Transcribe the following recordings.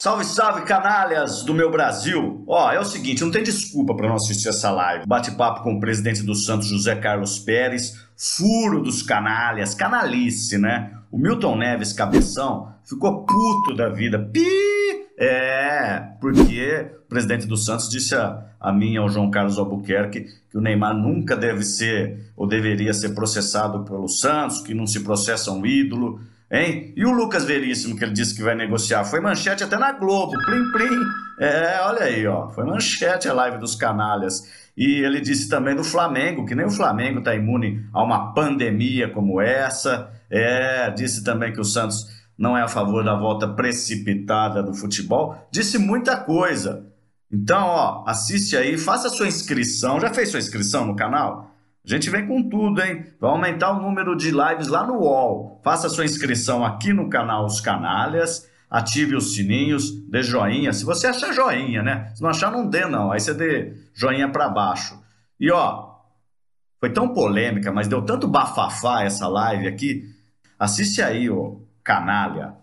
Salve, salve, canalhas do meu Brasil. Ó, é o seguinte, não tem desculpa para não assistir essa live. Bate-papo com o presidente do Santos, José Carlos Pérez. Furo dos canalhas, canalice, né? O Milton Neves, cabeção, ficou puto da vida. Porque o presidente do Santos disse a mim, ao João Carlos Albuquerque, que o Neymar nunca deve ser ou deveria ser processado pelo Santos, que não se processa um ídolo, hein? E o Lucas Veríssimo, que ele disse que vai negociar, foi manchete até na Globo, plim plim. Olha aí, ó, foi manchete a live dos canalhas. E ele disse também do Flamengo, que nem o Flamengo está imune a uma pandemia como essa. Disse também que o Santos não é a favor da volta precipitada do futebol. Disse muita coisa. Então, ó, assiste aí, faça sua inscrição. Já fez sua inscrição no canal? A gente vem com tudo, hein? Vai aumentar o número de lives lá no UOL. Faça sua inscrição aqui no canal Os Canalhas. Ative os sininhos, dê joinha. Se você achar joinha, né? Se não achar, não dê, não. Aí você dê joinha pra baixo. E, ó, foi tão polêmica, mas deu tanto bafafá essa live aqui. Assiste aí, ó, canalha.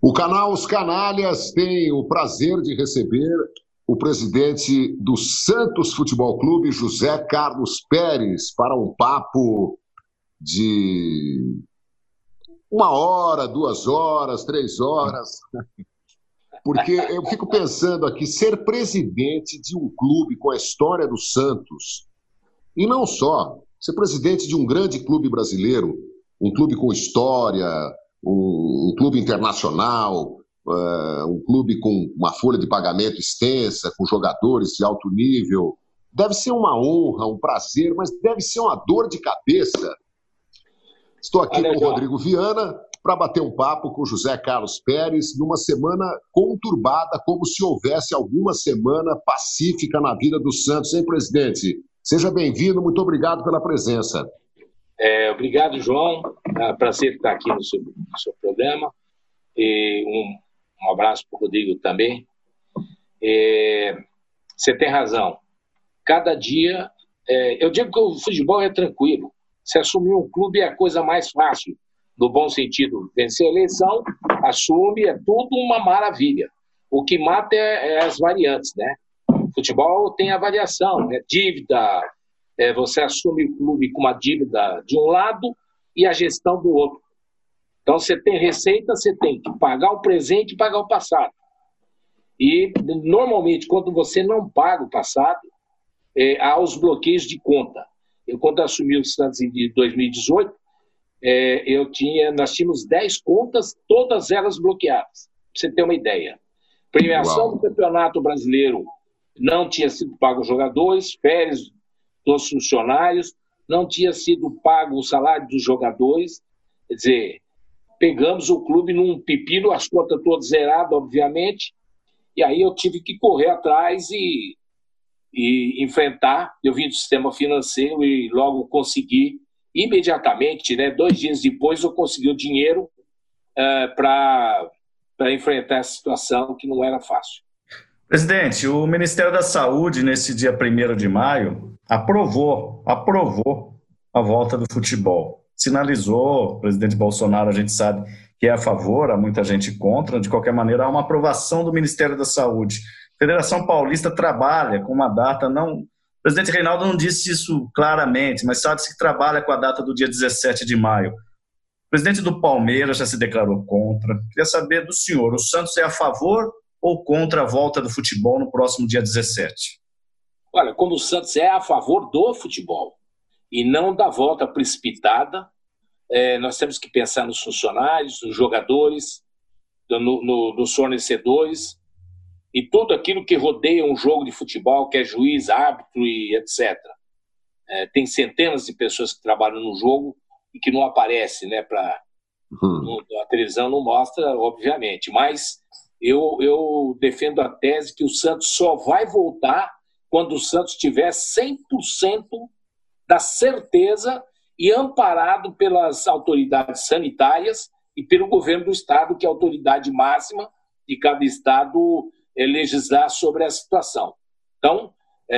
O canal Os Canalhas tem o prazer de receber o presidente do Santos Futebol Clube, José Carlos Pérez, para um papo de 1 hora, 2 horas, 3 horas. Porque eu fico pensando aqui, ser presidente de um clube com a história do Santos, e não só, ser presidente de um grande clube brasileiro, um clube com história, um clube internacional, um clube com uma folha de pagamento extensa, com jogadores de alto nível, deve ser uma honra, um prazer, mas deve ser uma dor de cabeça. Estou aqui com o Rodrigo Viana para bater um papo com o José Carlos Pérez numa semana conturbada, como se houvesse alguma semana pacífica na vida do Santos, hein, presidente? Seja bem-vindo, muito obrigado pela presença. Obrigado, João. Prazer estar aqui no seu programa. E um abraço para o Rodrigo também. Você tem razão. Cada dia... eu digo que o futebol é tranquilo. Se assumir um clube é a coisa mais fácil, no bom sentido. Vencer a eleição, assume, é tudo uma maravilha. O que mata é as variantes, né? O futebol tem a variação, é dívida, você assume o clube com uma dívida de um lado e a gestão do outro. Então, você tem receita, você tem que pagar o presente e pagar o passado. E, normalmente, quando você não paga o passado, há os bloqueios de conta. Eu, quando assumi o Santos em 2018, nós tínhamos 10 contas, todas elas bloqueadas, para você ter uma ideia. Premiação do Campeonato Brasileiro não tinha sido pago aos jogadores, férias dos funcionários, não tinha sido pago o salário dos jogadores. Quer dizer, pegamos o clube num pepino, as contas todas zeradas, obviamente, e aí eu tive que correr atrás e enfrentar. Eu vim do sistema financeiro e logo consegui, imediatamente, né, 2 dias depois, eu consegui o dinheiro para enfrentar essa situação que não era fácil. Presidente, o Ministério da Saúde, nesse dia 1º de maio, aprovou a volta do futebol. Sinalizou, o presidente Bolsonaro, a gente sabe que é a favor, há muita gente contra, de qualquer maneira, há uma aprovação do Ministério da Saúde. A Federação Paulista trabalha com uma data, não... O presidente Reinaldo não disse isso claramente, mas sabe-se que trabalha com a data do dia 17 de maio. O presidente do Palmeiras já se declarou contra. Queria saber do senhor, o Santos é a favor ou contra a volta do futebol no próximo dia 17? Olha, como o Santos é a favor do futebol e não da volta precipitada, nós temos que pensar nos funcionários, nos jogadores, nos fornecedores e tudo aquilo que rodeia um jogo de futebol, que é juiz, árbitro e etc. Tem centenas de pessoas que trabalham no jogo e que não aparecem, né? A televisão não mostra, obviamente. Mas eu defendo a tese que o Santos só vai voltar quando o Santos tiver 100% da certeza e amparado pelas autoridades sanitárias e pelo governo do Estado, que é a autoridade máxima de cada Estado, legislar sobre a situação. Então,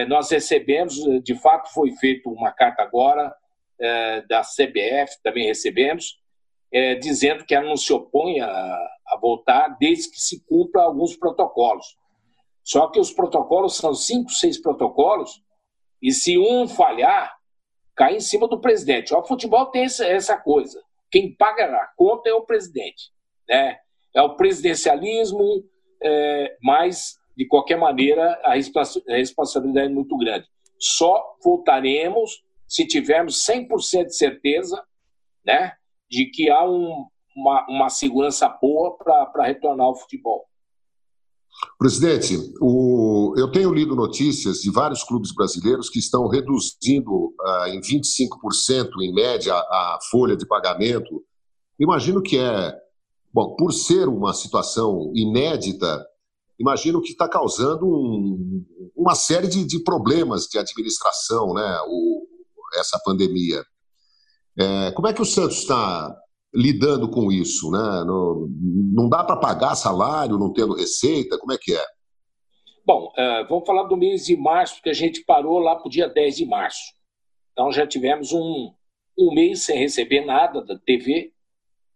nós recebemos, de fato foi feita uma carta agora da CBF, também recebemos, dizendo que ela não se opõe a voltar desde que se cumpra alguns protocolos. Só que os protocolos são 5, 6 protocolos e se um falhar, cai em cima do presidente. O futebol tem essa coisa. Quem paga a conta é o presidente, né? É o presidencialismo, mas, de qualquer maneira, a responsabilidade é muito grande. Só voltaremos se tivermos 100% de certeza, né, de que há uma segurança boa para retornar ao futebol. Presidente, eu tenho lido notícias de vários clubes brasileiros que estão reduzindo em 25%, em média, a folha de pagamento. Imagino que por ser uma situação inédita, imagino que está causando uma série de problemas de administração, né, essa pandemia. Como é que o Santos está lidando com isso, né? Não dá para pagar salário, não tendo receita, como é que é? Bom, vamos falar do mês de março, porque a gente parou lá para o dia 10 de março. Então já tivemos um mês sem receber nada da TV,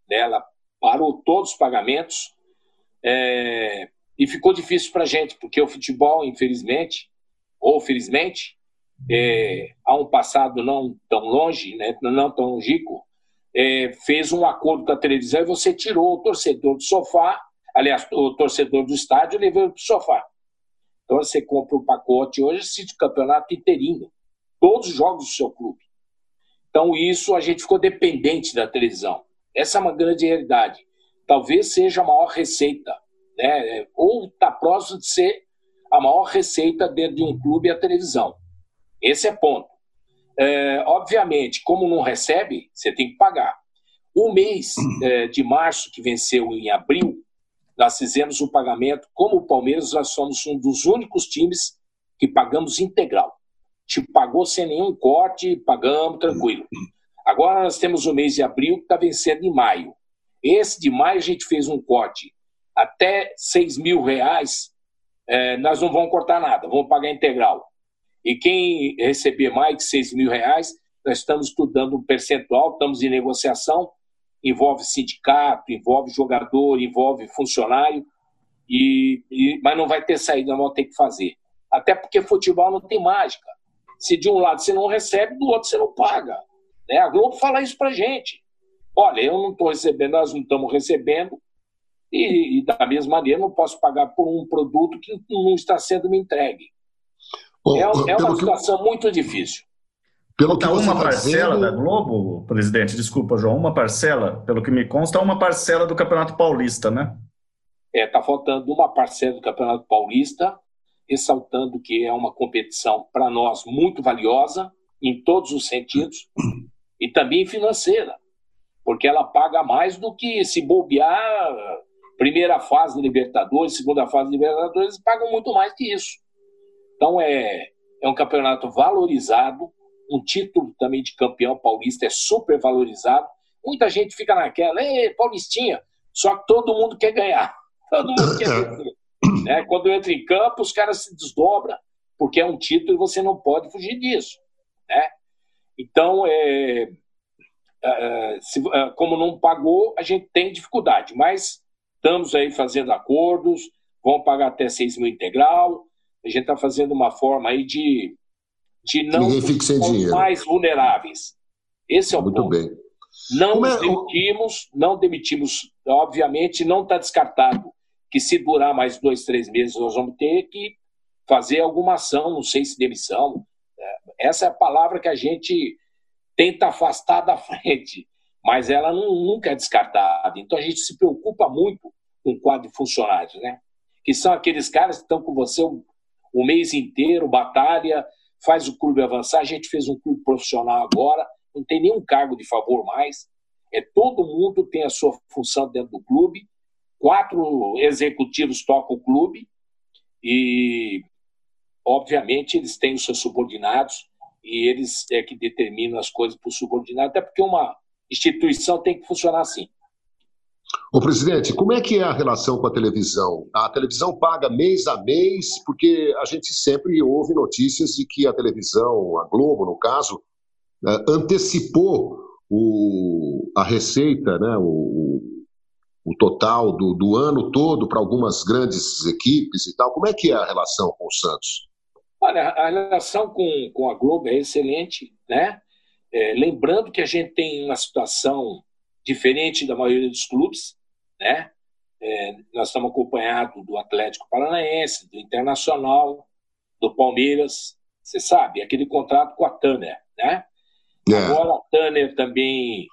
né? Ela parou todos os pagamentos, e ficou difícil para a gente, porque o futebol, infelizmente, ou felizmente, há um passado não tão longe, né? Não tão longínquo, fez um acordo com a televisão e você tirou o torcedor do sofá, aliás, o torcedor do estádio e levou ele para o sofá. Então você compra um pacote, hoje assiste o campeonato inteirinho, todos os jogos do seu clube. Então isso, a gente ficou dependente da televisão. Essa é uma grande realidade. Talvez seja a maior receita, né? Ou está próximo de ser a maior receita dentro de um clube a televisão. Esse é ponto. Obviamente, como não recebe, você tem que pagar. O mês de março, que venceu em abril, nós fizemos um pagamento. Como o Palmeiras, nós somos um dos únicos times que pagamos integral. Tipo, pagou sem nenhum corte, pagamos tranquilo. Agora nós temos o mês de abril que está vencendo em maio. Esse de maio a gente fez um corte. Até R$6.000, nós não vamos cortar nada, vamos pagar integral. E quem receber mais de R$6.000, nós estamos estudando um percentual, estamos em negociação, envolve sindicato, envolve jogador, envolve funcionário, mas não vai ter saída, nós vamos ter que fazer. Até porque futebol não tem mágica. Se de um lado você não recebe, do outro você não paga, né? A Globo fala isso pra gente. Olha, eu não estou recebendo, nós não estamos recebendo, e da mesma maneira não posso pagar por um produto que não está sendo me entregue. Bom, é uma situação muito difícil. Pelo que uma parcela da Globo, presidente, desculpa, João, uma parcela, pelo que me consta, uma parcela do Campeonato Paulista, né? Está faltando uma parcela do Campeonato Paulista, ressaltando que é uma competição para nós muito valiosa, em todos os sentidos, e também financeira, porque ela paga mais do que se bobear primeira fase da Libertadores, segunda fase da Libertadores, pagam muito mais que isso. Então é um campeonato valorizado, um título também de campeão paulista é super valorizado. Muita gente fica naquela, paulistinha, só que todo mundo quer ganhar. Todo mundo quer vencer, né? Quando entra em campo, os caras se desdobram, porque é um título e você não pode fugir disso, né? Então, como não pagou, a gente tem dificuldade, mas estamos aí fazendo acordos, vão pagar até R$6.000 integral. A gente está fazendo uma forma aí de não ser mais vulneráveis. Esse é o ponto. Muito bem. Não demitimos, obviamente, não está descartado que se durar mais 2, 3 meses nós vamos ter que fazer alguma ação, não sei se demissão. Essa é a palavra que a gente tenta afastar da frente, mas ela nunca é descartada. Então a gente se preocupa muito com o quadro de funcionários, né? Que são aqueles caras que estão com você o mês inteiro, batalha, faz o clube avançar. A gente fez um clube profissional agora, não tem nenhum cargo de favor mais. Todo mundo tem a sua função dentro do clube, 4 executivos tocam o clube e, obviamente, eles têm os seus subordinados e eles é que determinam as coisas para o subordinado, até porque uma instituição tem que funcionar assim. Ô, presidente, como é que é a relação com a televisão? A televisão paga mês a mês, porque a gente sempre ouve notícias de que a televisão, a Globo, no caso, antecipou a receita, né, o total do ano todo para algumas grandes equipes e tal. Como é que é a relação com o Santos? Olha, a relação com a Globo é excelente, né? Lembrando que a gente tem uma situação diferente da maioria dos clubes, né? Nós estamos acompanhados do Atlético Paranaense, do Internacional, do Palmeiras, você sabe, aquele contrato com a Turner, né? Agora a Turner também...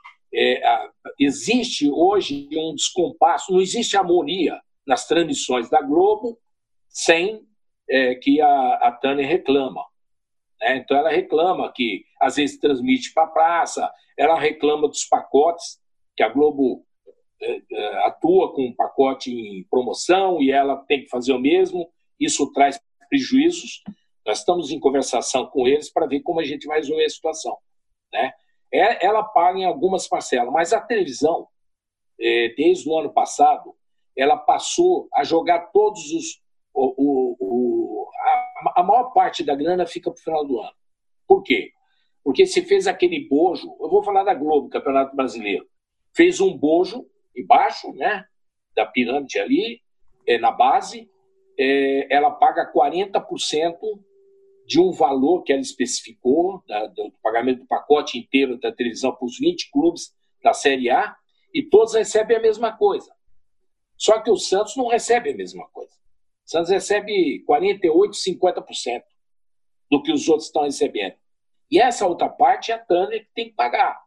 existe hoje um descompasso, não existe harmonia nas transmissões da Globo sem que a Turner reclama, né? Então ela reclama que às vezes transmite para a praça, ela reclama dos pacotes, que a Globo atua com um pacote em promoção e ela tem que fazer o mesmo, isso traz prejuízos. Nós estamos em conversação com eles para ver como a gente vai resolver a situação, né? Ela paga em algumas parcelas, mas a televisão, desde o ano passado, ela passou a jogar todos os... A maior parte da grana fica para o final do ano. Por quê? Porque se fez aquele bojo... Eu vou falar da Globo, Campeonato Brasileiro. Fez um bojo embaixo, né, da pirâmide ali, na base. Ela paga 40% de um valor que ela especificou, do pagamento do pacote inteiro da televisão para os 20 clubes da Série A, e todos recebem a mesma coisa. Só que o Santos não recebe a mesma coisa. O Santos recebe 48%, 50% do que os outros estão recebendo. E essa outra parte é a Turner que tem que pagar.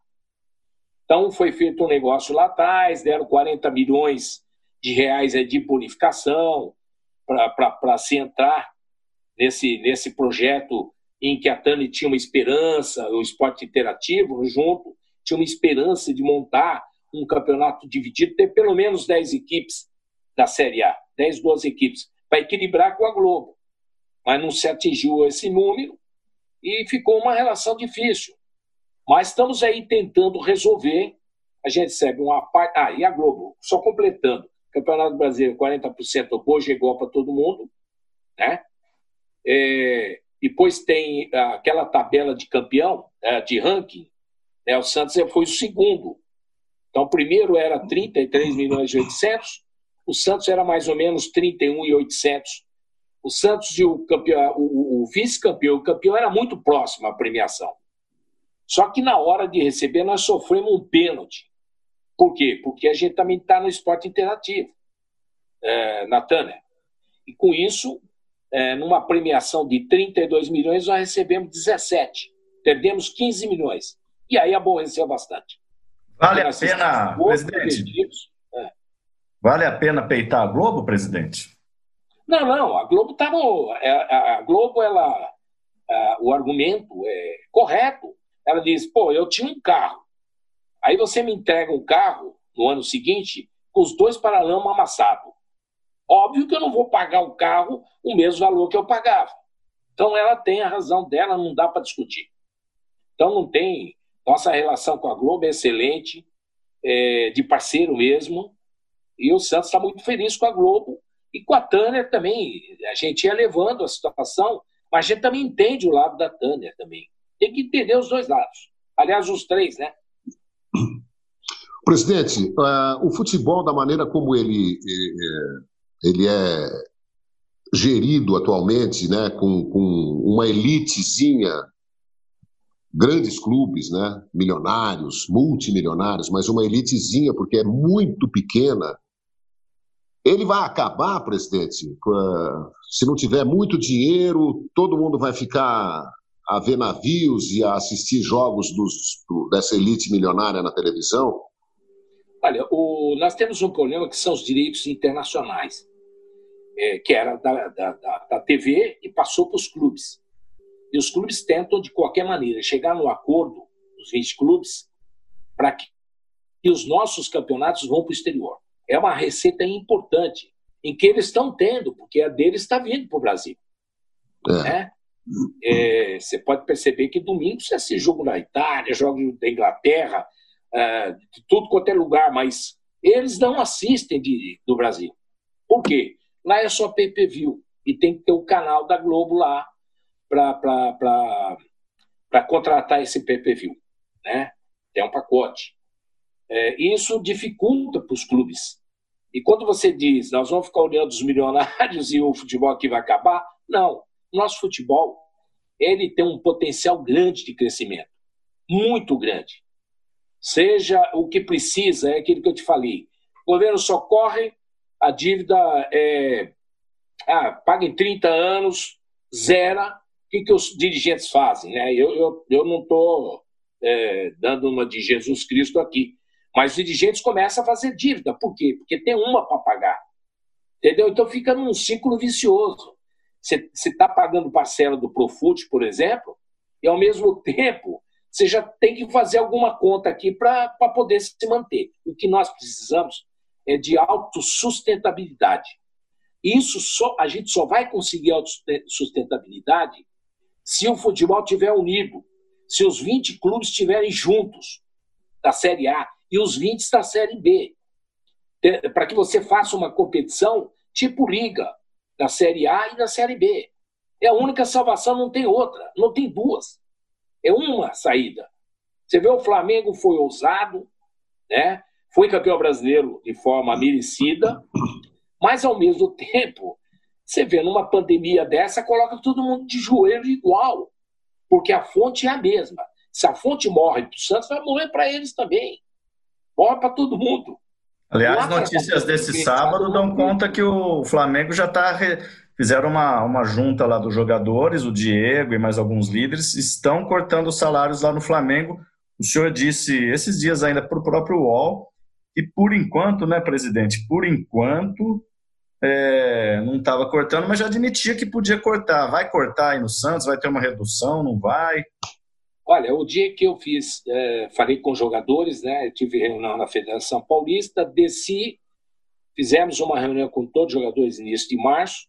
Então foi feito um negócio lá atrás, deram 40 milhões de reais de bonificação para se entrar nesse projeto em que a Tânia tinha uma esperança, o Esporte Interativo, junto, tinha uma esperança de montar um campeonato dividido, ter pelo menos 10 equipes da Série A, 10, 12 equipes, para equilibrar com a Globo. Mas não se atingiu esse número e ficou uma relação difícil. Mas estamos aí tentando resolver. A gente recebe uma parte... Ah, e a Globo, só completando, Campeonato Brasileiro, 40% do bojo é igual para todo mundo, né? Depois tem aquela tabela de campeão, de ranking, né? O Santos foi o segundo. Então o primeiro era 33.800.000, o Santos era mais ou menos 31.800.000. O Santos e o vice-campeão, o campeão era muito próximo à premiação. Só que na hora de receber nós sofremos um pênalti. Por quê? Porque a gente também está no Esporte Interativo, Natana. E com isso... numa premiação de 32 milhões, nós recebemos 17. Perdemos 15 milhões. E aí aborreceu bastante. Vale a pena, presidente? Vale a pena peitar a Globo, presidente? Não, não. A Globo está no... A Globo, ela... O argumento é correto. Ela diz, pô, eu tinha um carro. Aí você me entrega um carro, no ano seguinte, com os dois paralamas amassados. Óbvio que eu não vou pagar o carro o mesmo valor que eu pagava. Então ela tem a razão dela, não dá para discutir. Então não tem... Nossa relação com a Globo é excelente, de parceiro mesmo, e o Santos está muito feliz com a Globo e com a Turner também. A gente ia levando a situação, mas a gente também entende o lado da Turner também. Tem que entender os dois lados. Aliás, os três, né? Presidente, o futebol, da maneira como ele é gerido atualmente, né, com uma elitezinha, grandes clubes, né, milionários, multimilionários, mas uma elitezinha, porque é muito pequena. Ele vai acabar, presidente, se não tiver muito dinheiro, todo mundo vai ficar a ver navios e a assistir jogos dessa elite milionária na televisão? Olha, nós temos um problema que são os direitos internacionais, que era da TV e passou para os clubes. E os clubes tentam, de qualquer maneira, chegar no acordo, os 20 clubes, para que os nossos campeonatos vão para o exterior. É uma receita importante, em que eles estão tendo, porque a deles está vindo para o Brasil. Né? Você pode perceber que domingo você assiste jogo na Itália, jogo da Inglaterra, de tudo quanto é lugar, mas eles não assistem do Brasil. Por quê? Lá é só pay-per-view e tem que ter o canal da Globo lá para contratar esse pay-per-view, né? é um pacote. Isso dificulta para os clubes. E quando você diz, nós vamos ficar olhando os milionários e o futebol aqui vai acabar, não. Nosso futebol, ele tem um potencial grande de crescimento, muito grande. Seja o que precisa, é aquilo que eu te falei. O governo socorre, a dívida é... paga em 30 anos, zera. O que os dirigentes fazem? Né? Eu não estou dando uma de Jesus Cristo aqui. Mas os dirigentes começam a fazer dívida. Por quê? Porque tem uma para pagar. Entendeu? Então fica num ciclo vicioso. Você está pagando parcela do Profut, por exemplo, e ao mesmo tempo você já tem que fazer alguma conta aqui para poder se manter. O que nós precisamos é de autossustentabilidade. Isso a gente só vai conseguir autossustentabilidade se o futebol estiver unido, se os 20 clubes estiverem juntos da Série A e os 20 da Série B, para que você faça uma competição tipo liga, da Série A e da Série B. É a única salvação, não tem outra, não tem duas. É uma saída. Você vê, o Flamengo foi ousado, né? Foi campeão brasileiro de forma merecida, mas, ao mesmo tempo, você vê, numa pandemia dessa, coloca todo mundo de joelho igual, porque a fonte é a mesma. Se a fonte morre para o Santos, vai morrer para eles também. Morre para todo mundo. Aliás, as notícias desse sábado dão conta que o Flamengo já está... Fizeram uma junta lá dos jogadores, o Diego e mais alguns líderes, estão cortando os salários lá no Flamengo. O senhor disse esses dias ainda para o próprio UOL, e por enquanto, né, presidente, por enquanto não estava cortando, mas já admitia que podia cortar. Vai cortar aí no Santos? Vai ter uma redução? Não vai? Olha, o dia que eu fiz, falei com os jogadores, né, eu tive reunião na Federação Paulista, desci, fizemos uma reunião com todos os jogadores no início de março,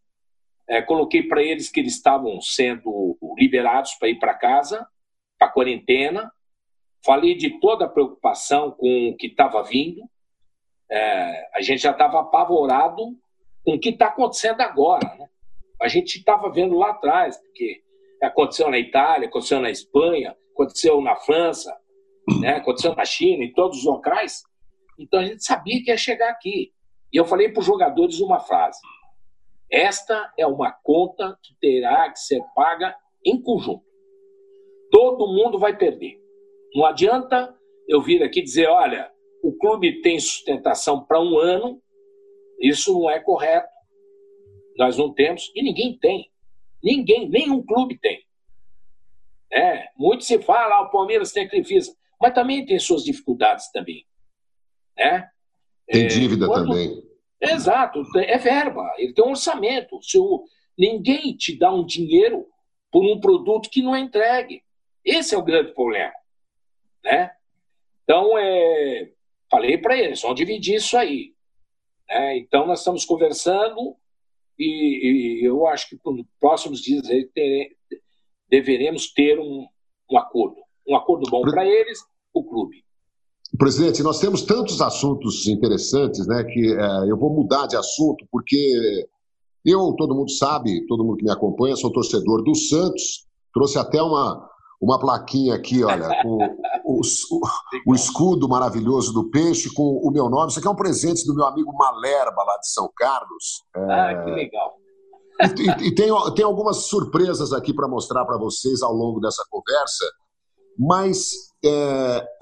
coloquei para eles que eles estavam sendo liberados para ir para casa, para a quarentena, falei de toda a preocupação com o que estava vindo, a gente já estava apavorado com o que está acontecendo agora, né? A gente estava vendo lá atrás, porque aconteceu na Itália, aconteceu na Espanha, aconteceu na França, né? Aconteceu na China, em todos os locais. Então a gente sabia que ia chegar aqui. E eu falei para os jogadores uma frase: esta é uma conta que terá que ser paga em conjunto. Todo mundo vai perder. Não adianta eu vir aqui dizer, olha, o clube tem sustentação para um ano, isso não é correto, nós não temos, e ninguém tem. Ninguém, nenhum clube tem. Muito se fala, o Palmeiras tem a Crefisa, mas também tem suas dificuldades também. Né? Tem dívida também. Exato, é verba, ele tem um orçamento. Ninguém te dá um dinheiro por um produto que não é entregue. Esse é o grande problema. Né? Então, falei para eles, vão dividir isso aí. Né? Então, nós estamos conversando... E eu acho que nos próximos dias deveremos ter um acordo. Um acordo bom para eles, o clube. Presidente, nós temos tantos assuntos interessantes, né, que eu vou mudar de assunto, porque todo mundo sabe, todo mundo que me acompanha, sou torcedor do Santos. Trouxe até uma plaquinha aqui, olha, com o escudo maravilhoso do Peixe, com o meu nome. Isso aqui é um presente do meu amigo Malerba, lá de São Carlos. Que legal. E tem algumas surpresas aqui para mostrar para vocês ao longo dessa conversa, mas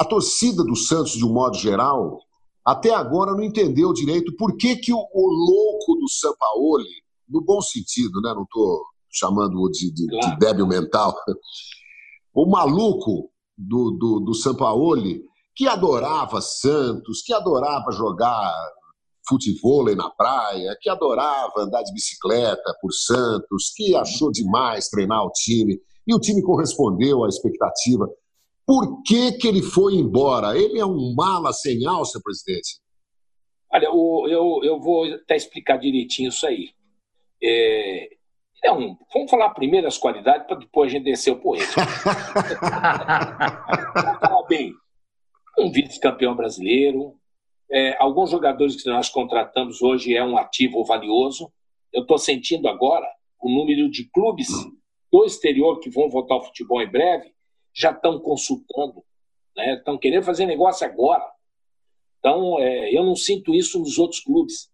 a torcida do Santos, de um modo geral, até agora não entendeu direito por que o louco do Sampaoli, no bom sentido, né? Não estou chamando-o de débil mental... O maluco do Sampaoli, que adorava Santos, que adorava jogar futevôlei na praia, que adorava andar de bicicleta por Santos, que achou demais treinar o time, e o time correspondeu à expectativa. Por que ele foi embora? Ele é um mala sem alça, presidente? Olha, eu vou até explicar direitinho isso aí. Vamos falar primeiro as qualidades, para depois a gente descer o porrete. Bem, um vice-campeão brasileiro, alguns jogadores que nós contratamos hoje é um ativo valioso. Eu estou sentindo agora o número de clubes do exterior que vão voltar ao futebol em breve, já estão consultando né? Estão querendo fazer negócio agora. Então, eu não sinto isso nos outros clubes.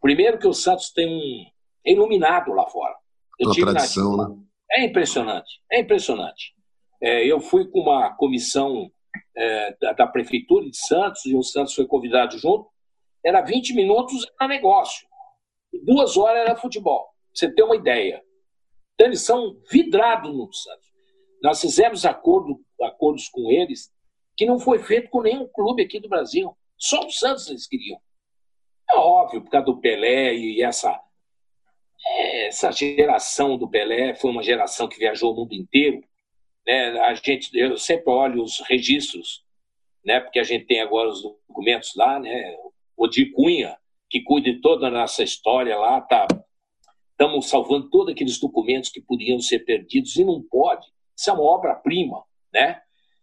Primeiro que o Santos tem um iluminado lá fora. Eu tive tradição, né? É impressionante, é impressionante. Eu fui com uma comissão da Prefeitura de Santos, e o Santos foi convidado junto. Era 20 minutos era negócio. E 2 horas era futebol. Pra você ter uma ideia. Então, eles são vidrados no Santos. Nós fizemos acordos com eles que não foi feito com nenhum clube aqui do Brasil. Só o Santos eles queriam. É óbvio, por causa do Pelé e essa geração do Pelé foi uma geração que viajou o mundo inteiro. Né? Eu sempre olho os registros, né? Porque a gente tem agora os documentos lá, né? O de Cunha, que cuida de toda a nossa história lá, estamos salvando todos aqueles documentos que podiam ser perdidos e não pode. Isso é uma obra-prima, né?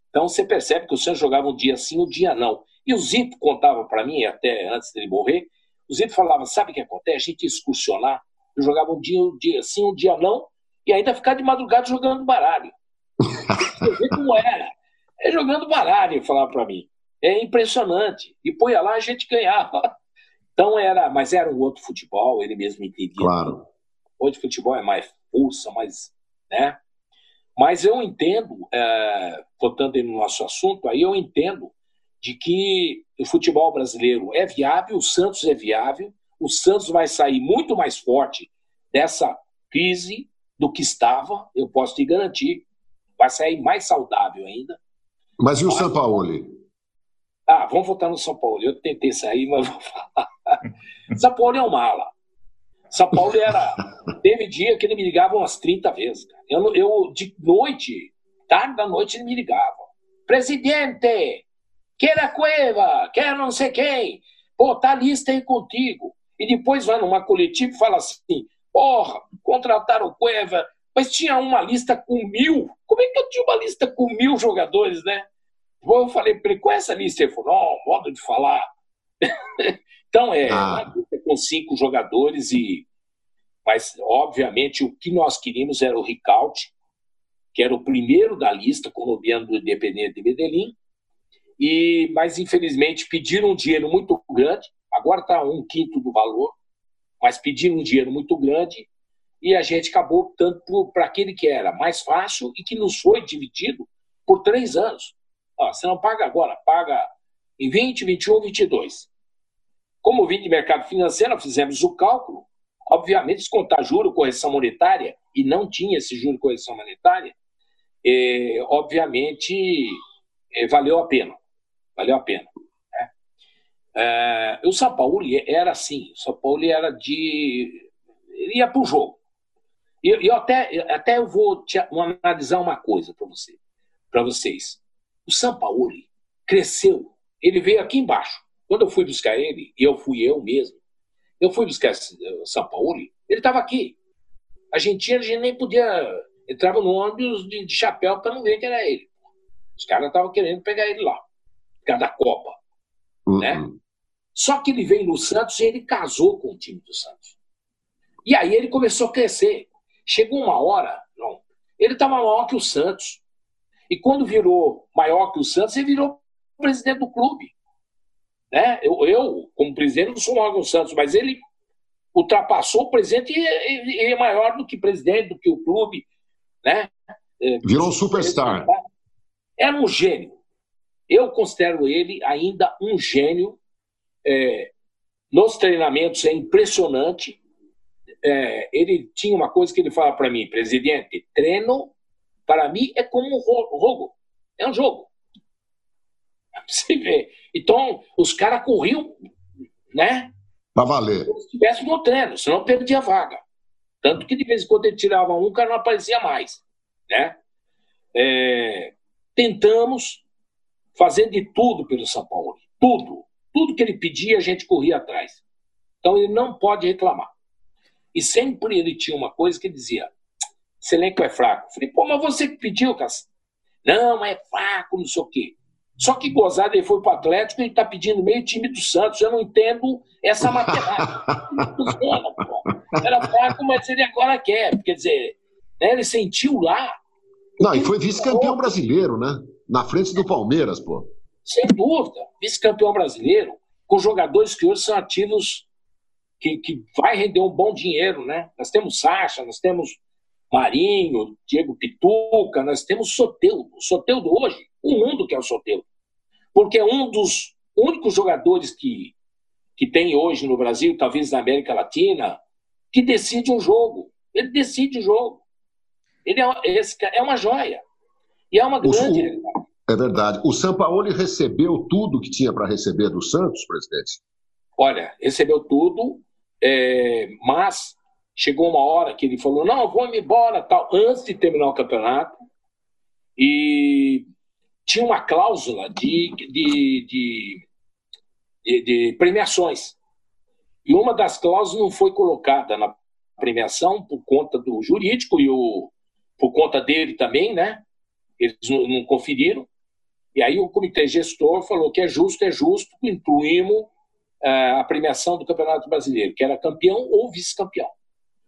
Então você percebe que o Santos jogava um dia sim, um dia não. E o Zito contava para mim, até antes dele morrer, o Zito falava, sabe o que acontece? A gente ia excursionar, eu jogava um dia sim, um dia não, e ainda ficava de madrugada jogando baralho. Eu vi como era. É jogando baralho, ele falava para mim. É impressionante. E põe lá, a gente ganhava. Então mas era um outro futebol, ele mesmo entendia. Claro. Hoje o futebol é mais força, mais, né? Mas eu entendo, voltando no nosso assunto, aí eu entendo de que o futebol brasileiro é viável, o Santos é viável, o Santos vai sair muito mais forte dessa crise do que estava, eu posso te garantir. Vai sair mais saudável ainda. Mas e o Sampaoli? Ah, vamos voltar no Sampaoli. Eu tentei sair, mas vou falar. Sampaoli é um mala. Sampaoli era... Teve dia que ele me ligava umas 30 vezes. Cara. Eu de noite, tarde da noite, ele me ligava. Presidente, quer a Cueva, quer não sei quem. Pô, tá a lista aí contigo. E depois vai numa coletiva e fala assim, porra, contrataram o Cueva, mas tinha uma lista com 1000. Como é que eu tinha uma lista com 1000 jogadores, né? Eu falei para ele, qual é essa lista? Ele falou, não, modo de falar. Então, uma lista com 5 jogadores, mas, obviamente, o que nós queríamos era o Ricaute, que era o primeiro da lista, colombiano do Independiente de Medellín, mas, infelizmente, pediram um dinheiro muito grande, agora está 1/5 do valor, mas pediram um dinheiro muito grande, e a gente acabou optando para aquele que era mais fácil e que nos foi dividido por 3 anos. Ó, você não paga agora, paga em 20, 21, 22. Como eu vim de mercado financeiro, fizemos o cálculo. Obviamente, descontar juro, correção monetária, e não tinha esse juro, correção monetária, obviamente, valeu a pena. Valeu a pena. Né? O Sampaoli era assim. O Sampaoli era de... Ele ia para o jogo. E eu até eu vou analisar uma coisa para vocês. O Sampaoli cresceu. Ele veio aqui embaixo. Quando eu fui buscar ele, e eu fui buscar o Sampaoli, ele estava aqui. A gente nem podia... Entrava no ônibus de chapéu para não ver que era ele. Os caras estavam querendo pegar ele lá. Por causa da Copa. Uhum. Né? Só que ele veio no Santos e ele casou com o time do Santos. E aí ele começou a crescer. Chegou uma hora... Não, ele estava maior que o Santos. E quando virou maior que o Santos, ele virou presidente do clube. Né? Eu como presidente, não sou maior que o Santos, mas ele ultrapassou o presidente e é maior do que presidente, do que o clube. Né? Virou um superstar. Era um gênio. Eu considero ele ainda um gênio. Nos treinamentos é impressionante. Ele tinha uma coisa que ele fala para mim, presidente, treino... Para mim, é como um jogo. É um jogo. É pra você ver. Então, os caras corriam, né? Para valer. Como se estivesse no treino, senão perdia a vaga. Tanto que, de vez em quando, ele tirava um, o cara não aparecia mais. Né? Tentamos fazer de tudo pelo Sampaoli. Tudo. Tudo que ele pedia, a gente corria atrás. Então, ele não pode reclamar. E sempre ele tinha uma coisa que ele dizia... Esse elenco é fraco. Falei, pô, mas você que pediu, cara. Não, é fraco, não sei o quê. Só que gozado, ele foi pro Atlético e ele tá pedindo meio time do Santos. Eu não entendo essa matemática. Não funciona, pô. Era fraco, mas ele agora quer. Quer dizer, né, ele sentiu lá. Não, e foi vice-campeão brasileiro, né? na frente do Palmeiras, pô. Sem dúvida, vice-campeão brasileiro, com jogadores que hoje são ativos, que vai render um bom dinheiro, né? Nós temos Sacha, nós temos Marinho, Diego Pituca, nós temos Soteldo. Soteldo hoje, o mundo quer o Soteldo. Porque é um dos únicos jogadores que tem hoje no Brasil, talvez na América Latina, que decide um jogo. Ele decide o jogo. Ele é uma joia. E é uma grande... É verdade. O Sampaoli recebeu tudo que tinha para receber do Santos, presidente? Olha, recebeu tudo, mas chegou uma hora que ele falou, não, vou-me embora, tal, antes de terminar o campeonato. E tinha uma cláusula de premiações. E uma das cláusulas não foi colocada na premiação por conta do jurídico e por conta dele também, né? Eles não conferiram. E aí o comitê gestor falou que é justo, incluímos a premiação do Campeonato Brasileiro, que era campeão ou vice-campeão.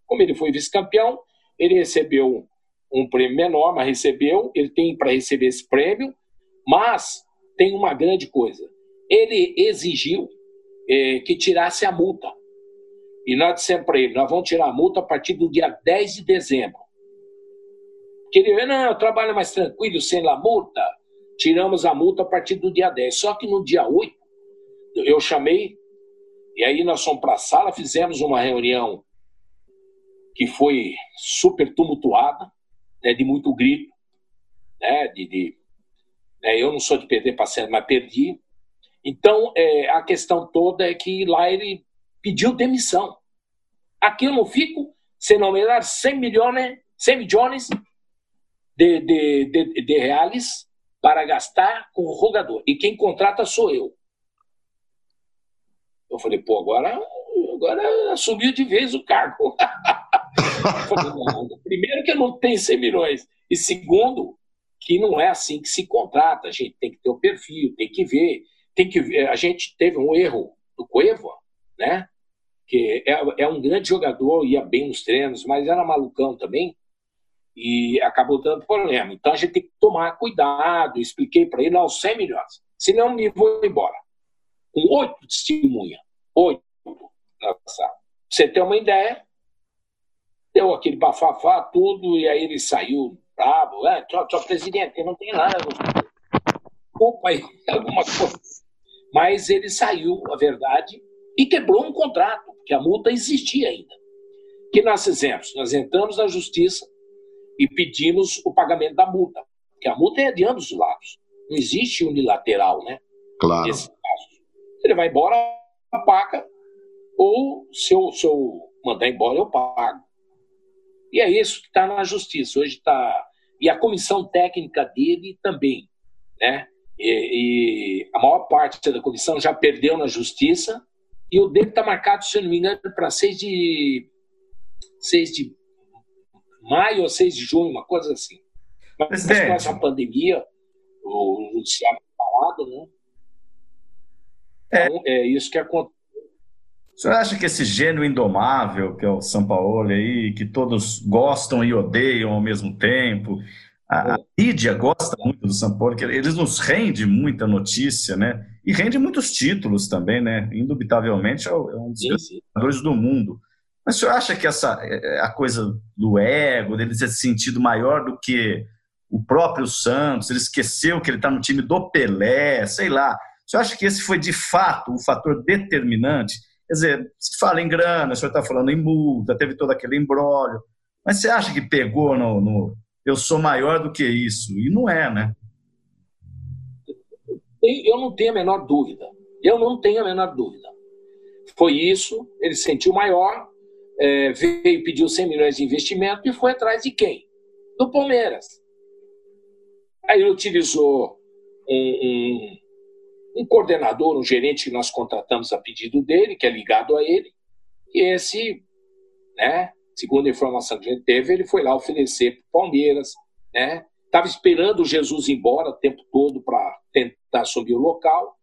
Como ele foi vice-campeão, ele recebeu um prêmio menor, mas recebeu, ele tem para receber esse prêmio, mas tem uma grande coisa. Ele exigiu que tirasse a multa. E nós dissemos para ele, nós vamos tirar a multa a partir do dia 10 de dezembro. Queria, não, eu trabalho mais tranquilo, sem a multa. Tiramos a multa a partir do dia 10. Só que no dia 8, eu chamei, e aí nós fomos para a sala, fizemos uma reunião que foi super tumultuada, né, de muito grito. Né, eu não sou de perder paciência, mas perdi. Então, a questão toda é que lá ele pediu demissão. Aqui eu não fico, se não me dar 100 milhões de reais para gastar com o jogador. E quem contrata sou eu. Eu falei, pô, agora assumiu de vez o cargo. Falei, não, primeiro que eu não tenho 100 milhões. E segundo, que não é assim que se contrata. A gente tem que ter o perfil, tem que ver. A gente teve um erro do Cueva, né? Que é um grande jogador, ia bem nos treinos, mas era malucão também. E acabou dando problema. Então a gente tem que tomar cuidado. Expliquei para ele, não, 100 milhões. Senão me vou embora. Com 8 testemunhas. 8. Pra você ter uma ideia, deu aquele bafafá, tudo, e aí ele saiu bravo. Tchau, presidente, não tem nada. Opa, aí, alguma coisa. Mas ele saiu, a verdade, e quebrou um contrato, porque a multa existia ainda. O que nós fizemos? Nós entramos na justiça e pedimos o pagamento da multa, porque a multa é de ambos os lados. Não existe unilateral, né? Claro. Nesse caso. Ele vai embora, paga, ou se eu mandar embora, eu pago. E é isso que está na justiça. Hoje está... E a comissão técnica dele também, né? E a maior parte da comissão já perdeu na justiça, e o dele está marcado, se eu não me engano, para 6 de maio ou 6 de junho, uma coisa assim. Mas com essa pandemia, o judiciário está parado, né? Então, é isso que acontece. O senhor acha que esse gênio indomável, que é o Sampaoli aí, que todos gostam e odeiam ao mesmo tempo, a mídia gosta muito do Sampaoli, que eles nos rendem muita notícia, né? E rende muitos títulos também, né? Indubitavelmente, é um dos jogadores do mundo. Mas o senhor acha que a coisa do ego, dele ter sentido maior do que o próprio Santos, ele esqueceu que ele está no time do Pelé, sei lá. O senhor acha que esse foi de fato o fator determinante? Quer dizer, se fala em grana, o senhor está falando em multa, teve todo aquele imbróglio, mas você acha que pegou no eu sou maior do que isso? E não é, né? Eu não tenho a menor dúvida. Foi isso, ele sentiu maior... veio, pediu 100 milhões de investimento e foi atrás de quem? Do Palmeiras. Aí ele utilizou um coordenador, um gerente que nós contratamos a pedido dele, que é ligado a ele, e esse, né, segundo a informação que a gente teve, ele foi lá oferecer para o Palmeiras, né, estava esperando o Jesus ir embora o tempo todo para tentar assumir o local,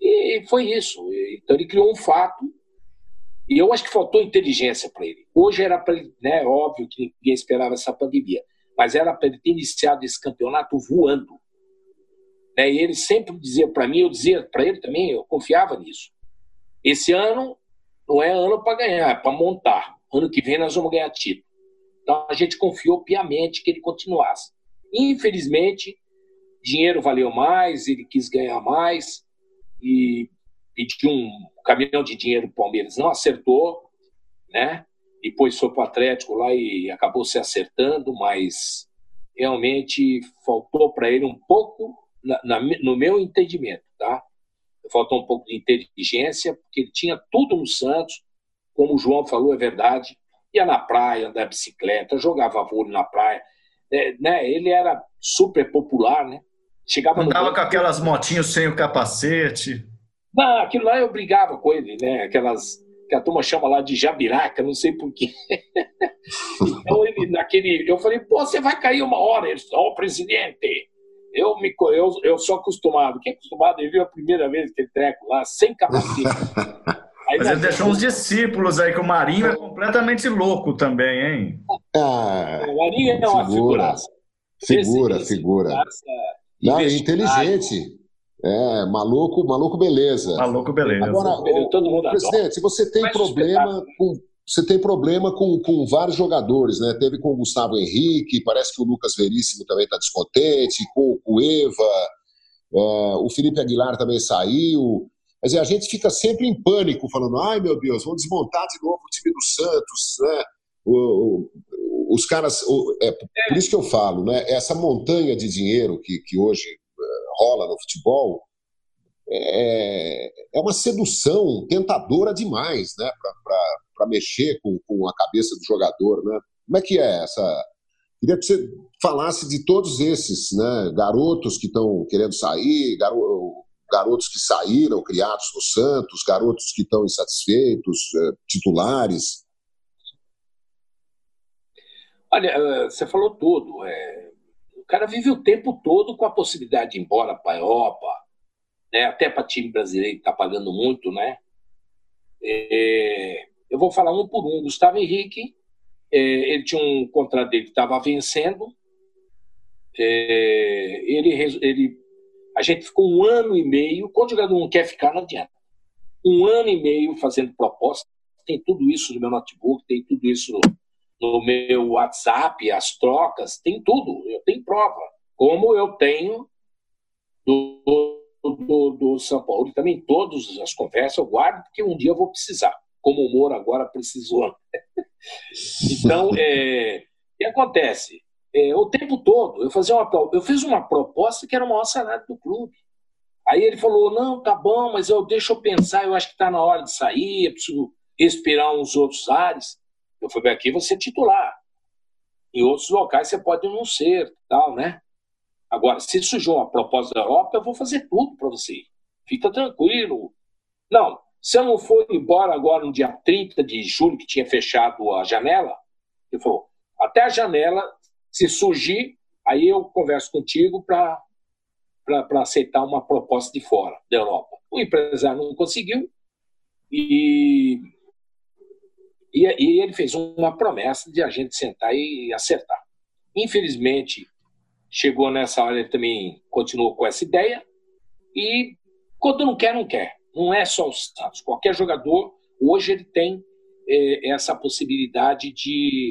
e foi isso. Então ele criou um fato. E eu acho que faltou inteligência para ele. Hoje era para ele, né? Óbvio que ninguém esperava essa pandemia, mas era para ele ter iniciado esse campeonato voando. né? E ele sempre dizia para mim, eu dizia para ele também, eu confiava nisso. Esse ano não é ano para ganhar, é para montar. Ano que vem nós vamos ganhar título. Então a gente confiou piamente que ele continuasse. Infelizmente, dinheiro valeu mais, ele quis ganhar mais e pediu um caminhão de dinheiro para o Palmeiras. Não acertou, né? Depois foi para o Atlético lá e acabou se acertando, mas realmente faltou para ele um pouco, no meu entendimento, tá? Faltou um pouco de inteligência, porque ele tinha tudo no Santos, como o João falou, é verdade. Ia na praia, andava de bicicleta, jogava vôlei na praia. Né? Ele era super popular, né? Chegava andava com aquelas motinhas sem o capacete. Não, aquilo lá eu brigava com ele, né? Aquelas que a turma chama lá de jabiraca, não sei porquê. Então ele, naquele... Eu falei, pô, você vai cair uma hora. Ele disse, ó, presidente, eu sou acostumado. Quem é acostumado? Ele viu a primeira vez aquele treco lá, sem capacete. Aí, mas ele deixou uns discípulos aí, que o Marinho é completamente louco também, hein? Ah, o Marinho é uma figuraça. Figura. Não, é inteligente. É, maluco, beleza. Maluco, beleza. Agora, todo mundo presidente, se você tem problema com, você tem problema com vários jogadores, né? Teve com o Gustavo Henrique, parece que o Lucas Veríssimo também está descontente, com o Cueva, o Felipe Aguilar também saiu. Mas a gente fica sempre em pânico, falando, ai meu Deus, vamos desmontar de novo o time do Santos, né? Os caras... por isso que eu falo, né? Essa montanha de dinheiro que hoje rola no futebol é uma sedução tentadora demais, né? Para mexer com a cabeça do jogador, né? Como é que é essa... Queria que você falasse de todos esses, né? Garotos que estão querendo sair, garotos que saíram, criados no Santos, garotos que estão insatisfeitos, titulares. Olha, você falou tudo. O cara vive o tempo todo com a possibilidade de ir embora para a Europa, né? Até para time brasileiro que está pagando muito, né? Eu vou falar um por um. Gustavo Henrique, ele tinha um contrato dele que estava vencendo. A gente ficou 1 ano e meio, quando o jogador não quer ficar, não adianta. 1 ano e meio fazendo proposta, tem tudo isso no meu notebook, tem tudo isso no meu WhatsApp, as trocas, tem tudo, eu tenho prova. Como eu tenho do Sampaoli também, todas as conversas eu guardo, porque um dia eu vou precisar, como o Moro agora precisou. Então, o que acontece? O tempo todo, eu fiz uma proposta que era o maior salário do clube. Aí ele falou, não, tá bom, mas deixa eu pensar, eu acho que tá na hora de sair, eu preciso respirar uns outros ares. Eu falei, aqui você é titular. Em outros locais você pode não ser, tal, né? Agora, se surgiu uma proposta da Europa, eu vou fazer tudo para você. Fica tranquilo. Não, se eu não for embora agora no dia 30 de julho, que tinha fechado a janela, ele falou, até a janela... Se surgir, aí eu converso contigo para aceitar uma proposta de fora, da Europa. O empresário não conseguiu e ele fez uma promessa de a gente sentar e acertar. Infelizmente, chegou nessa hora, ele também continuou com essa ideia e quando não quer, não quer. Não é só o Santos. Qualquer jogador, hoje ele tem essa possibilidade de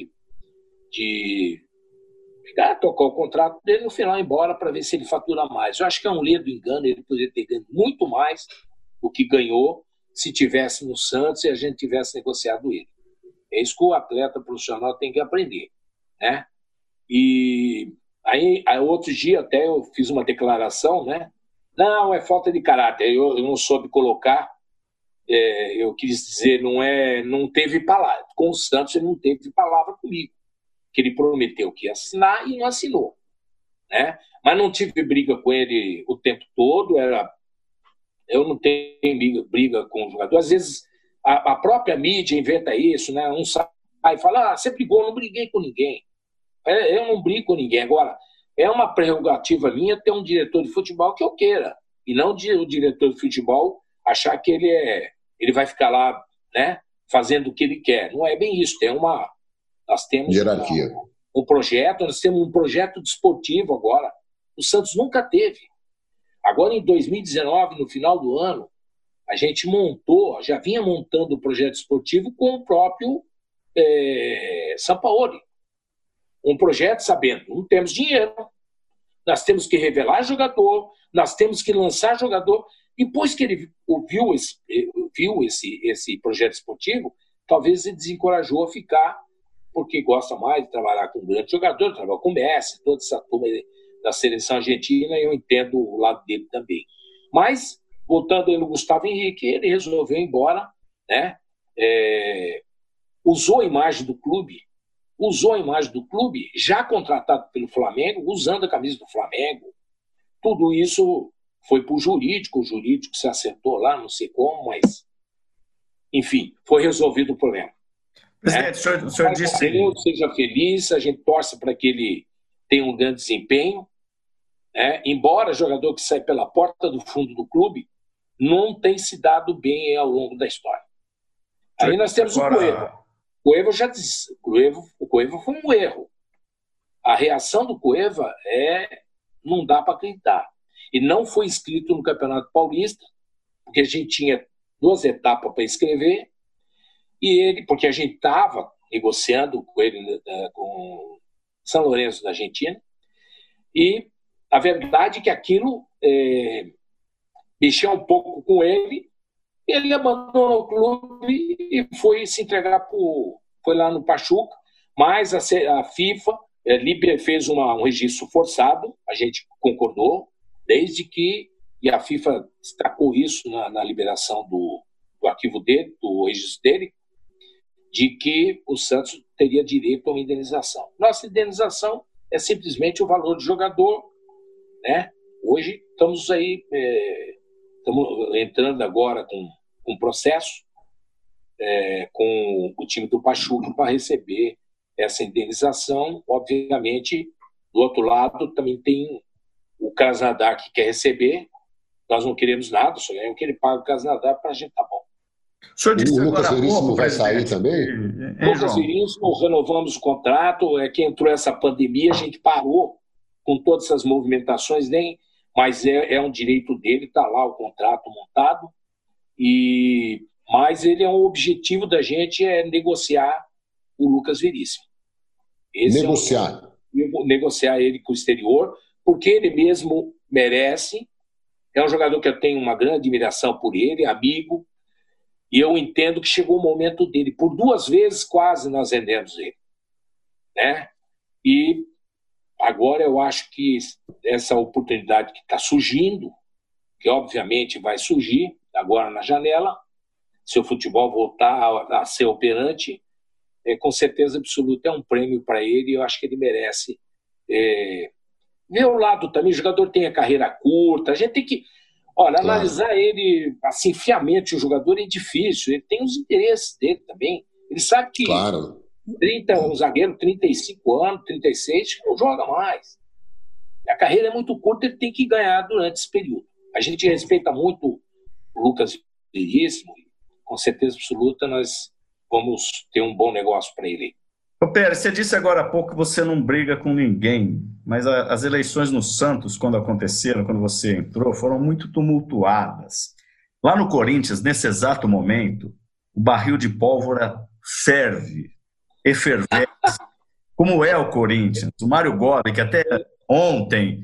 tocou o contrato dele no final, embora para ver se ele fatura mais. Eu acho que é um ledo engano, ele poderia ter ganho muito mais do que ganhou se tivesse no Santos e a gente tivesse negociado ele. É isso que o atleta profissional tem que aprender, né? E aí outro dia até eu fiz uma declaração, né? Não, é falta de caráter, eu não soube colocar, eu quis dizer, não teve palavra. Com o Santos ele não teve palavra comigo. Que ele prometeu que ia assinar e não assinou, né? Mas não tive briga com ele o tempo todo, eu não tenho briga com o jogador. Às vezes a própria mídia inventa isso, né? Um sai e fala, ah, você brigou, eu não briguei com ninguém. Eu não brigo com ninguém. Agora, é uma prerrogativa minha ter um diretor de futebol que eu queira, e não o diretor de futebol achar que ele vai ficar lá, né, fazendo o que ele quer. Não é bem isso, tem uma... Nós temos um projeto desportivo agora. O Santos nunca teve. Agora, em 2019, no final do ano, a gente montou, já vinha montando o projeto esportivo com o próprio Sampaoli. Um projeto sabendo, não temos dinheiro, nós temos que revelar jogador, nós temos que lançar jogador. Depois que ele ouviu esse projeto esportivo, talvez ele desencorajou a ficar, porque gosta mais de trabalhar com um grande jogador, trabalha com o Messi, toda essa turma da seleção argentina, eu entendo o lado dele também. Mas, voltando aí no Gustavo Henrique, ele resolveu ir embora, né? Usou a imagem do clube, já contratado pelo Flamengo, usando a camisa do Flamengo. Tudo isso foi para o jurídico se acertou lá, não sei como, mas, enfim, foi resolvido o problema. Presidente, o senhor disse... Ele seja feliz, a gente torce para que ele tenha um grande desempenho. Né? Embora jogador que sai pela porta do fundo do clube, não tem se dado bem ao longo da história. Aí nós temos agora... o Cueva. O Cueva foi um erro. A reação do Cueva não dá para acreditar. E não foi inscrito no Campeonato Paulista, porque a gente tinha 2 etapas para escrever, e ele, porque a gente estava negociando com ele, com São Lourenço da Argentina, e a verdade é que aquilo mexeu um pouco com ele, e ele abandonou o clube e foi se entregar foi lá no Pachuca, mas a FIFA fez um registro forçado, a gente concordou, desde que, e a FIFA destacou isso na liberação do arquivo dele, do registro dele, de que o Santos teria direito a uma indenização. Nossa indenização é simplesmente o valor do jogador. Né? Hoje estamos aí, estamos entrando agora com um processo com o time do Pachuca para receber essa indenização. Obviamente, do outro lado, também tem o Krasnodar que quer receber. Nós não queremos nada, só queremos que ele pague o Krasnodar para a gente, tá bom. O senhor disse o Lucas Veríssimo vai sair também? Lucas Veríssimo, renovamos o contrato, que entrou essa pandemia, a gente parou com todas essas movimentações, mas é um direito dele, está lá o contrato montado, mas ele é um objetivo da gente, negociar o Lucas Veríssimo. Negociar? Negociar ele com o exterior, porque ele mesmo merece, é um jogador que eu tenho uma grande admiração por ele, amigo, e eu entendo que chegou o momento dele. Por 2 vezes quase nós vendemos ele. Né? E agora eu acho que essa oportunidade que está surgindo, que obviamente vai surgir agora na janela, se o futebol voltar a ser operante, com certeza absoluta é um prêmio para ele e eu acho que ele merece. Ver o lado também, o jogador tem a carreira curta, a gente tem que... Olha, analisar ele, assim, fiamente, o jogador é difícil, ele tem os interesses dele também. Ele sabe que um zagueiro, 35 anos, 36, não joga mais. A carreira é muito curta, ele tem que ganhar durante esse período. A gente respeita muito o Lucas Veríssimo, com certeza absoluta nós vamos ter um bom negócio para ele. Ô Pérez, você disse agora há pouco que você não briga com ninguém, mas as eleições no Santos, quando aconteceram, quando você entrou, foram muito tumultuadas. Lá no Corinthians, nesse exato momento, o barril de pólvora ferve, efervesce. Como é o Corinthians? O Mário Gobi, que até ontem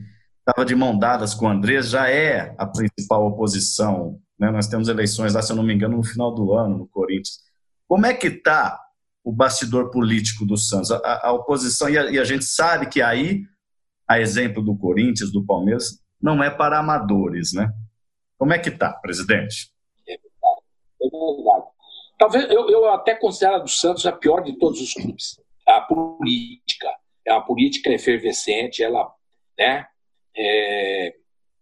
estava de mão dadas com o Andrés, já é a principal oposição. Né? Nós temos eleições lá, se eu não me engano, no final do ano, no Corinthians. Como é que está o bastidor político do Santos? A oposição, e a gente sabe que aí, a exemplo do Corinthians, do Palmeiras, não é para amadores, né? Como é que tá, presidente? É verdade. Talvez eu até considero a do Santos a pior de todos os clubes. A política. A política efervescente, ela, né?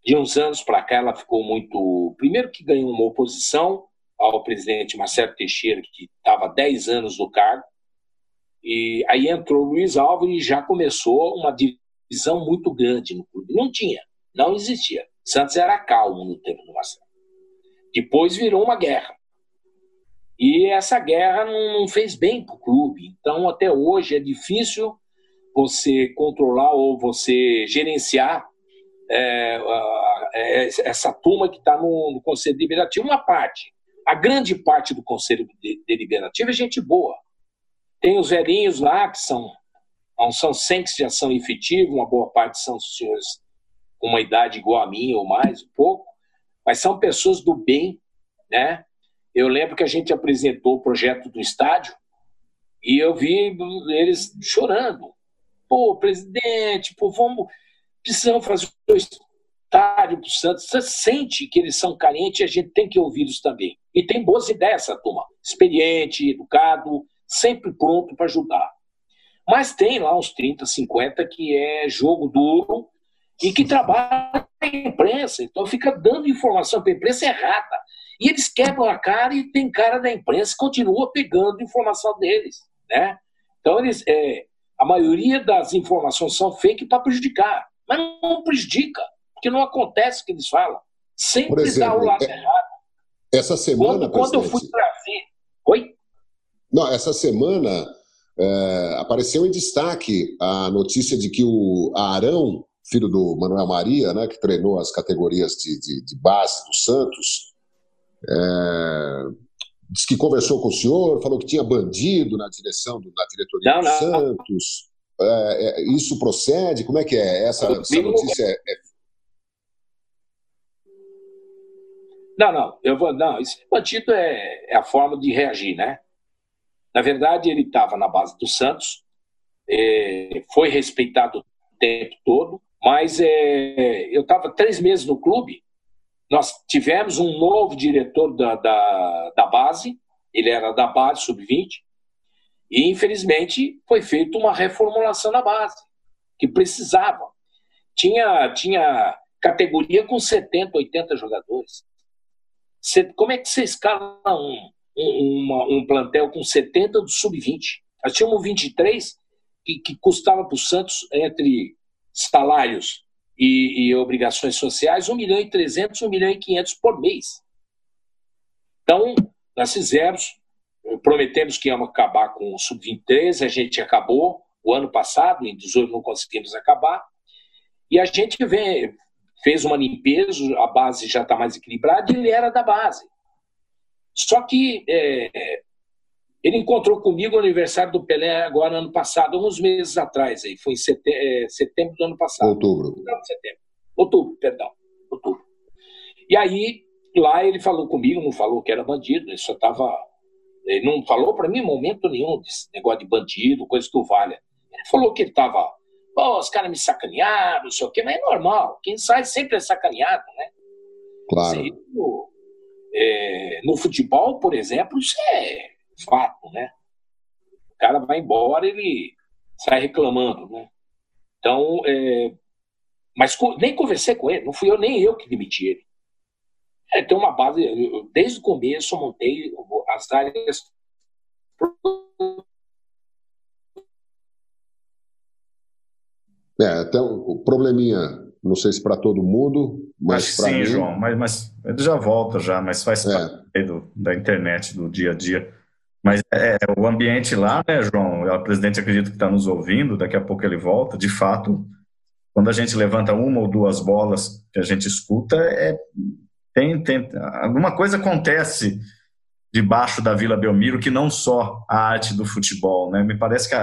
De uns anos para cá, ela ficou muito... Primeiro que ganhou uma oposição ao presidente Marcelo Teixeira, que estava há 10 anos no cargo, e aí entrou o Luiz Alves e já começou uma divisão muito grande no clube. Não existia. Santos era calmo no tempo do Marcelo. Depois virou uma guerra. E essa guerra não fez bem para o clube. Então, até hoje, é difícil você controlar ou você gerenciar essa turma que está no Conselho Deliberativo, uma parte. A grande parte do Conselho Deliberativo é gente boa. Tem os velhinhos lá, que são 100 que já são efetivos, uma boa parte são senhores com uma idade igual a minha ou mais, um pouco, mas são pessoas do bem, né? Eu lembro que a gente apresentou o projeto do estádio e eu vi eles chorando. Pô, presidente, pô, precisamos fazer o estádio para o Santos. Você sente que eles são carentes e a gente tem que ouvi-los também. E tem boas ideias essa turma, experiente, educado, sempre pronto para ajudar. Mas tem lá uns 30, 50 que é jogo duro e que trabalha na imprensa. Então fica dando informação para a imprensa errada. E eles quebram a cara e tem cara da imprensa, continua pegando informação deles, né? Então eles, a maioria das informações são fake para prejudicar. Mas não prejudica, porque não acontece o que eles falam. Sempre dá o lado errado. Essa semana, quando eu fui trazer... Oi? Não, essa semana apareceu em destaque a notícia de que o Arão, filho do Manuel Maria, né, que treinou as categorias de base do Santos, disse que conversou com o senhor, falou que tinha bandido na diretoria do Santos. Isso procede? Como é que é? Essa notícia Não, esse bandido é a forma de reagir, né? Na verdade, ele estava na base do Santos, foi respeitado o tempo todo, mas eu estava 3 meses no clube, nós tivemos um novo diretor da base, ele era da base sub-20, e infelizmente foi feita uma reformulação na base, que precisava. Tinha categoria com 70, 80 jogadores. Como é que você escala um plantel com 70 do sub-20. Nós tínhamos um 23 que custava para o Santos, entre salários e obrigações sociais, 1 milhão e 300, 1 milhão e 500 por mês. Então, nós fizemos, prometemos que íamos acabar com o sub-23, a gente acabou o ano passado, em 18 não conseguimos acabar, e a gente fez uma limpeza, a base já está mais equilibrada, e ele era da base. Só que ele encontrou comigo no aniversário do Pelé agora ano passado, alguns meses atrás, aí, foi em setembro do ano passado. Outubro. E aí, lá ele falou comigo, não falou que era bandido, ele não falou para mim em momento nenhum desse negócio de bandido, coisa que o valha. Ele falou que ele estava, os caras me sacanearam, não sei o quê, mas é normal, quem sai sempre é sacaneado, né? Claro. Assim, no futebol, por exemplo, isso é fato, né? O cara vai embora, ele sai reclamando, né? Então, mas nem conversei com ele, não fui eu nem eu que demiti ele. Tem uma base, eu, desde o começo eu montei as áreas até o probleminha. Não sei se para todo mundo, mas para mim... Sim, João, mas ele já volta já, mas faz parte da internet, do dia a dia. Mas o ambiente lá, né, João? O presidente, acredito que está nos ouvindo, daqui a pouco ele volta. De fato, quando a gente levanta uma ou duas bolas que a gente escuta, alguma coisa acontece debaixo da Vila Belmiro que não só a arte do futebol, né? Me parece que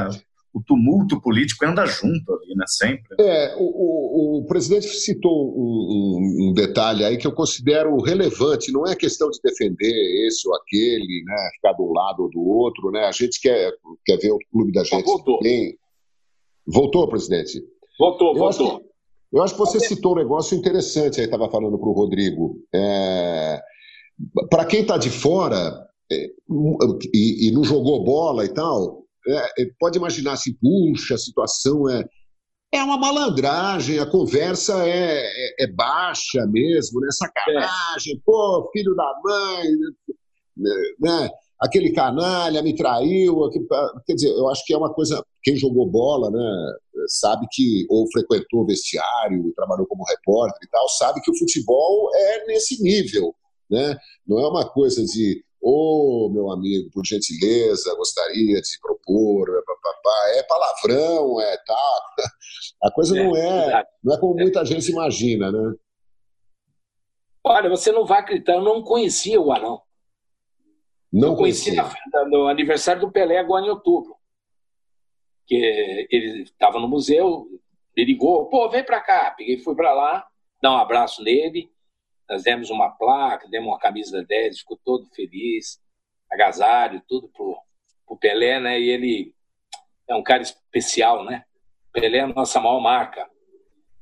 o tumulto político anda junto ali, né, sempre. O presidente citou um detalhe aí que eu considero relevante, não é questão de defender esse ou aquele, né, ficar de um lado ou do outro, né, a gente quer ver o clube da gente. Voltou. Voltou, presidente? Voltou. Eu acho que você citou um negócio interessante aí, estava falando para o Rodrigo. Para quem está de fora e não jogou bola e tal... pode imaginar assim, puxa, a situação é uma malandragem, a conversa é baixa mesmo, né? Sacanagem, pô, filho da mãe, né? Aquele canalha me traiu, quer dizer, eu acho que é uma coisa, quem jogou bola, né, sabe que, ou frequentou vestiário, trabalhou como repórter e tal, sabe que o futebol é nesse nível, né? Não é uma coisa de... meu amigo, por gentileza, gostaria de propor é palavrão, é tal. A coisa não é como muita gente imagina, né? Olha, você não vai acreditar, eu não conhecia o Arão. Não conhecia. No aniversário do Pelé, agora em outubro. Que ele estava no museu, ele ligou, pô, vem pra cá. Peguei, fui pra lá, dar um abraço nele. Nós demos uma placa, demos uma camisa da 10, ficou todo feliz, agasalho, tudo pro Pelé, né? E ele é um cara especial, né? Pelé é a nossa maior marca.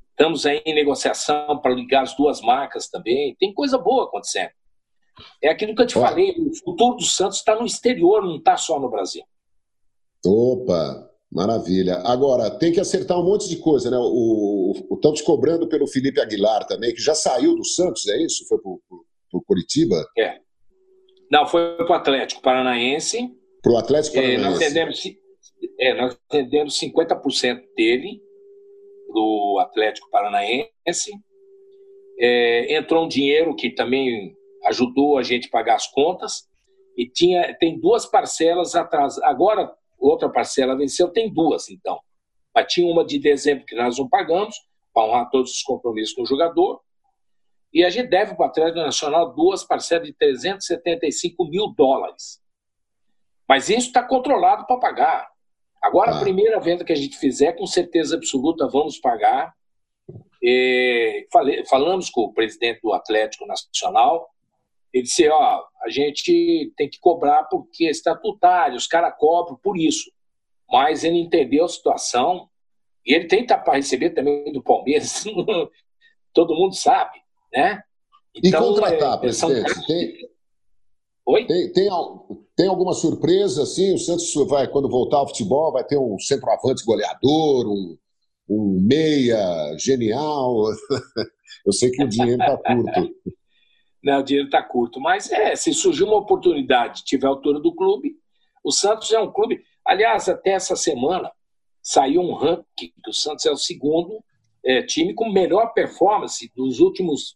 Estamos aí em negociação para ligar as duas marcas também. Tem coisa boa acontecendo. É aquilo que eu te falei, o futuro do Santos está no exterior, não está só no Brasil. Opa, maravilha. Agora, tem que acertar um monte de coisa, né? Estamos cobrando pelo Felipe Aguilar também, que já saiu do Santos, é isso? Foi pro Coritiba? É. Não, foi pro Atlético Paranaense. Pro Atlético Paranaense. Nós vendemos 50% dele, do Atlético Paranaense. É, entrou um dinheiro que também ajudou a gente a pagar as contas. E tem duas parcelas atrás. Agora, outra parcela venceu, tem duas, então. Mas tinha uma de dezembro que nós não pagamos, para honrar todos os compromissos com o jogador. E a gente deve para o Atlético Nacional duas parcelas de $375 mil. Mas isso está controlado para pagar. Agora, a primeira venda que a gente fizer, com certeza absoluta, vamos pagar. E falamos com o presidente do Atlético Nacional. Ele disse, ó, a gente tem que cobrar porque é estatutário, os caras cobram por isso. Mas ele entendeu a situação e ele tenta para receber também do Palmeiras. Todo mundo sabe, né? Então, e contratar, presidente? Oi? Tem alguma surpresa, assim? O Santos vai, quando voltar ao futebol, vai ter um centroavante goleador, um meia genial. Eu sei que o dinheiro está curto. Não, o dinheiro está curto, mas se surgir uma oportunidade, tiver a altura do clube, o Santos é um clube... Aliás, até essa semana saiu um ranking que o Santos é o segundo time com melhor performance dos últimos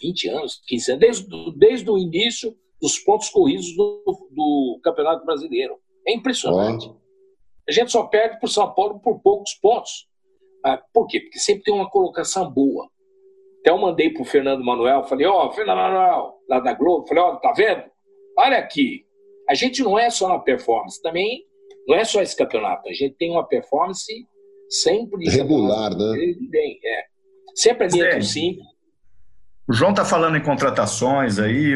20 anos, 15 anos, desde o início dos pontos corridos do Campeonato Brasileiro. É impressionante. A gente só perde por São Paulo por poucos pontos. Ah, por quê? Porque sempre tem uma colocação boa. Até eu mandei para o Fernando Manuel, falei, Fernando Manuel, lá da Globo, falei, tá vendo? Olha aqui, a gente não é só na performance, também não é só esse campeonato, a gente tem uma performance sempre... regular, né? Bem, sempre ali entre cinco. O João tá falando em contratações aí,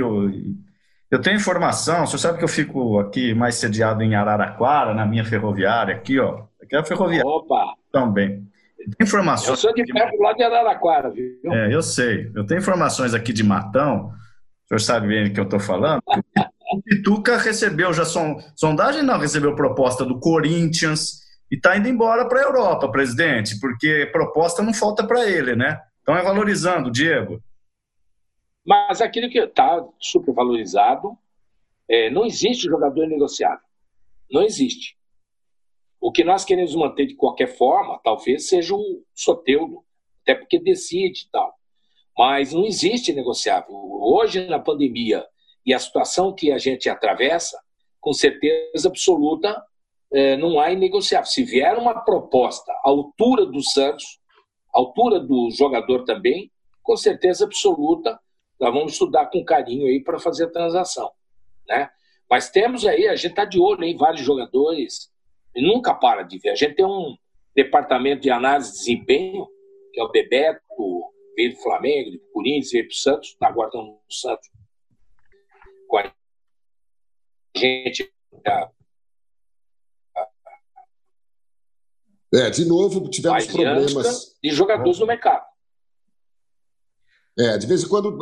eu tenho informação, você sabe que eu fico aqui mais sediado em Araraquara, na minha ferroviária aqui, ó. Aqui é a ferroviária. Opa! Também. Eu sou de perto lá de Araraquara, viu? É, eu sei. Eu tenho informações aqui de Matão, o senhor sabe bem do que eu estou falando. O Pituca recebeu já sondagem, não, recebeu proposta do Corinthians e está indo embora para a Europa, presidente, porque proposta não falta para ele, né? Então é valorizando, Diego. Mas aquilo que está super valorizado, não existe jogador negociado. Não existe. O que nós queremos manter de qualquer forma, talvez, seja o Soteldo, até porque decide e tal. Mas não existe negociável. Hoje, na pandemia e a situação que a gente atravessa, com certeza absoluta, não há negociável. Se vier uma proposta à altura do Santos, à altura do jogador também, com certeza absoluta, nós vamos estudar com carinho aí para fazer a transação, né? Mas temos aí, a gente está de olho em vários jogadores... E nunca para de ver. A gente tem um departamento de análise de desempenho, que é o Bebeto, veio do Flamengo, do Corinthians, veio para o Santos, está guardando o Santos com a gente. De novo tivemos problemas. De jogadores no mercado. De vez em quando,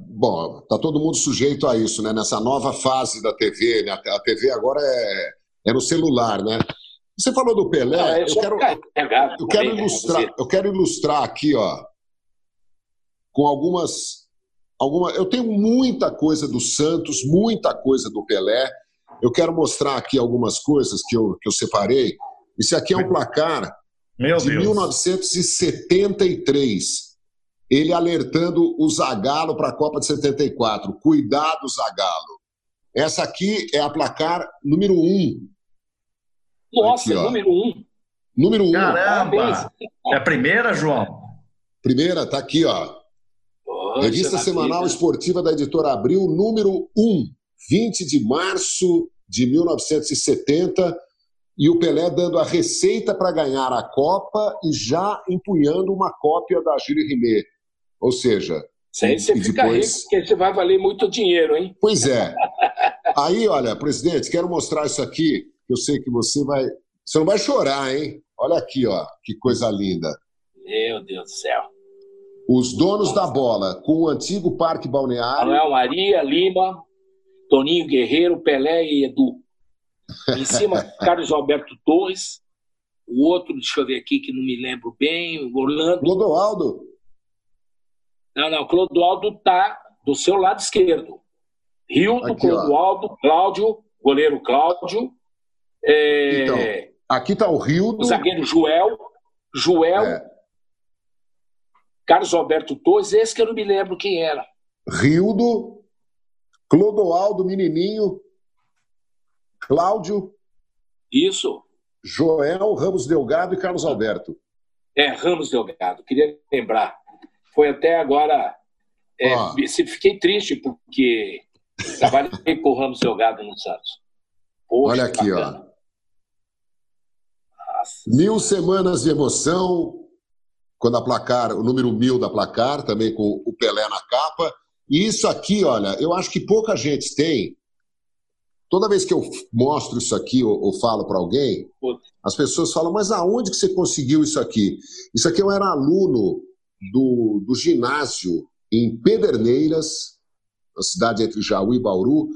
bom, está todo mundo sujeito a isso, né? Nessa nova fase da TV, né? A TV agora é no celular, né? Você falou do Pelé. Não, eu quero ilustrar aqui, ó, com algumas. Eu tenho muita coisa do Santos, muita coisa do Pelé. Eu quero mostrar aqui algumas coisas que eu separei. Esse aqui é um placar de 1973. Ele alertando o Zagallo para a Copa de 74. Cuidado, Zagallo. Essa aqui é a placar número 1. Nossa, aqui, número 1. Número 1. Caramba! É a primeira, João? Primeira, tá aqui, ó. Poxa, Revista Semanal Esportiva da Editora Abril, número 1, 20 de março de 1970, e o Pelé dando a receita para ganhar a Copa e já empunhando uma cópia da Jules Rimet. Ou seja... Sem você ficar depois... rico, porque você vai valer muito dinheiro, hein? Pois é. Aí, olha, presidente, quero mostrar isso aqui, que eu sei que você vai... Você não vai chorar, hein? Olha aqui, ó, que coisa linda. Meu Deus do céu. Os donos da bola, com o antigo Parque Balneário... Manuel Maria, Lima, Toninho Guerreiro, Pelé e Edu. Em cima, Carlos Alberto Torres. O outro, deixa eu ver aqui, que não me lembro bem, Orlando... Clodoaldo. Não, Clodoaldo tá do seu lado esquerdo. Rildo, Clodoaldo, ó. Cláudio, goleiro Cláudio. É... Então, aqui tá o Rildo. O zagueiro Joel. É. Carlos Alberto Torres, esse que eu não me lembro quem era. Rildo, Clodoaldo, menininho, Cláudio. Isso. Joel, Ramos Delgado e Carlos Alberto. É, Ramos Delgado, queria lembrar. Foi até agora... É, fiquei triste porque trabalhei com o Ramos Delgado no Santos. Poxa, olha aqui, bacana. Ó. Nossa. 1000 semanas de emoção... Quando a Placar, o número 1000 da Placar, também com o Pelé na capa. E isso aqui, olha, eu acho que pouca gente tem. Toda vez que eu mostro isso aqui ou falo para alguém, as pessoas falam, mas aonde que você conseguiu isso aqui? Isso aqui eu era aluno do ginásio em Pederneiras, na cidade entre Jaú e Bauru.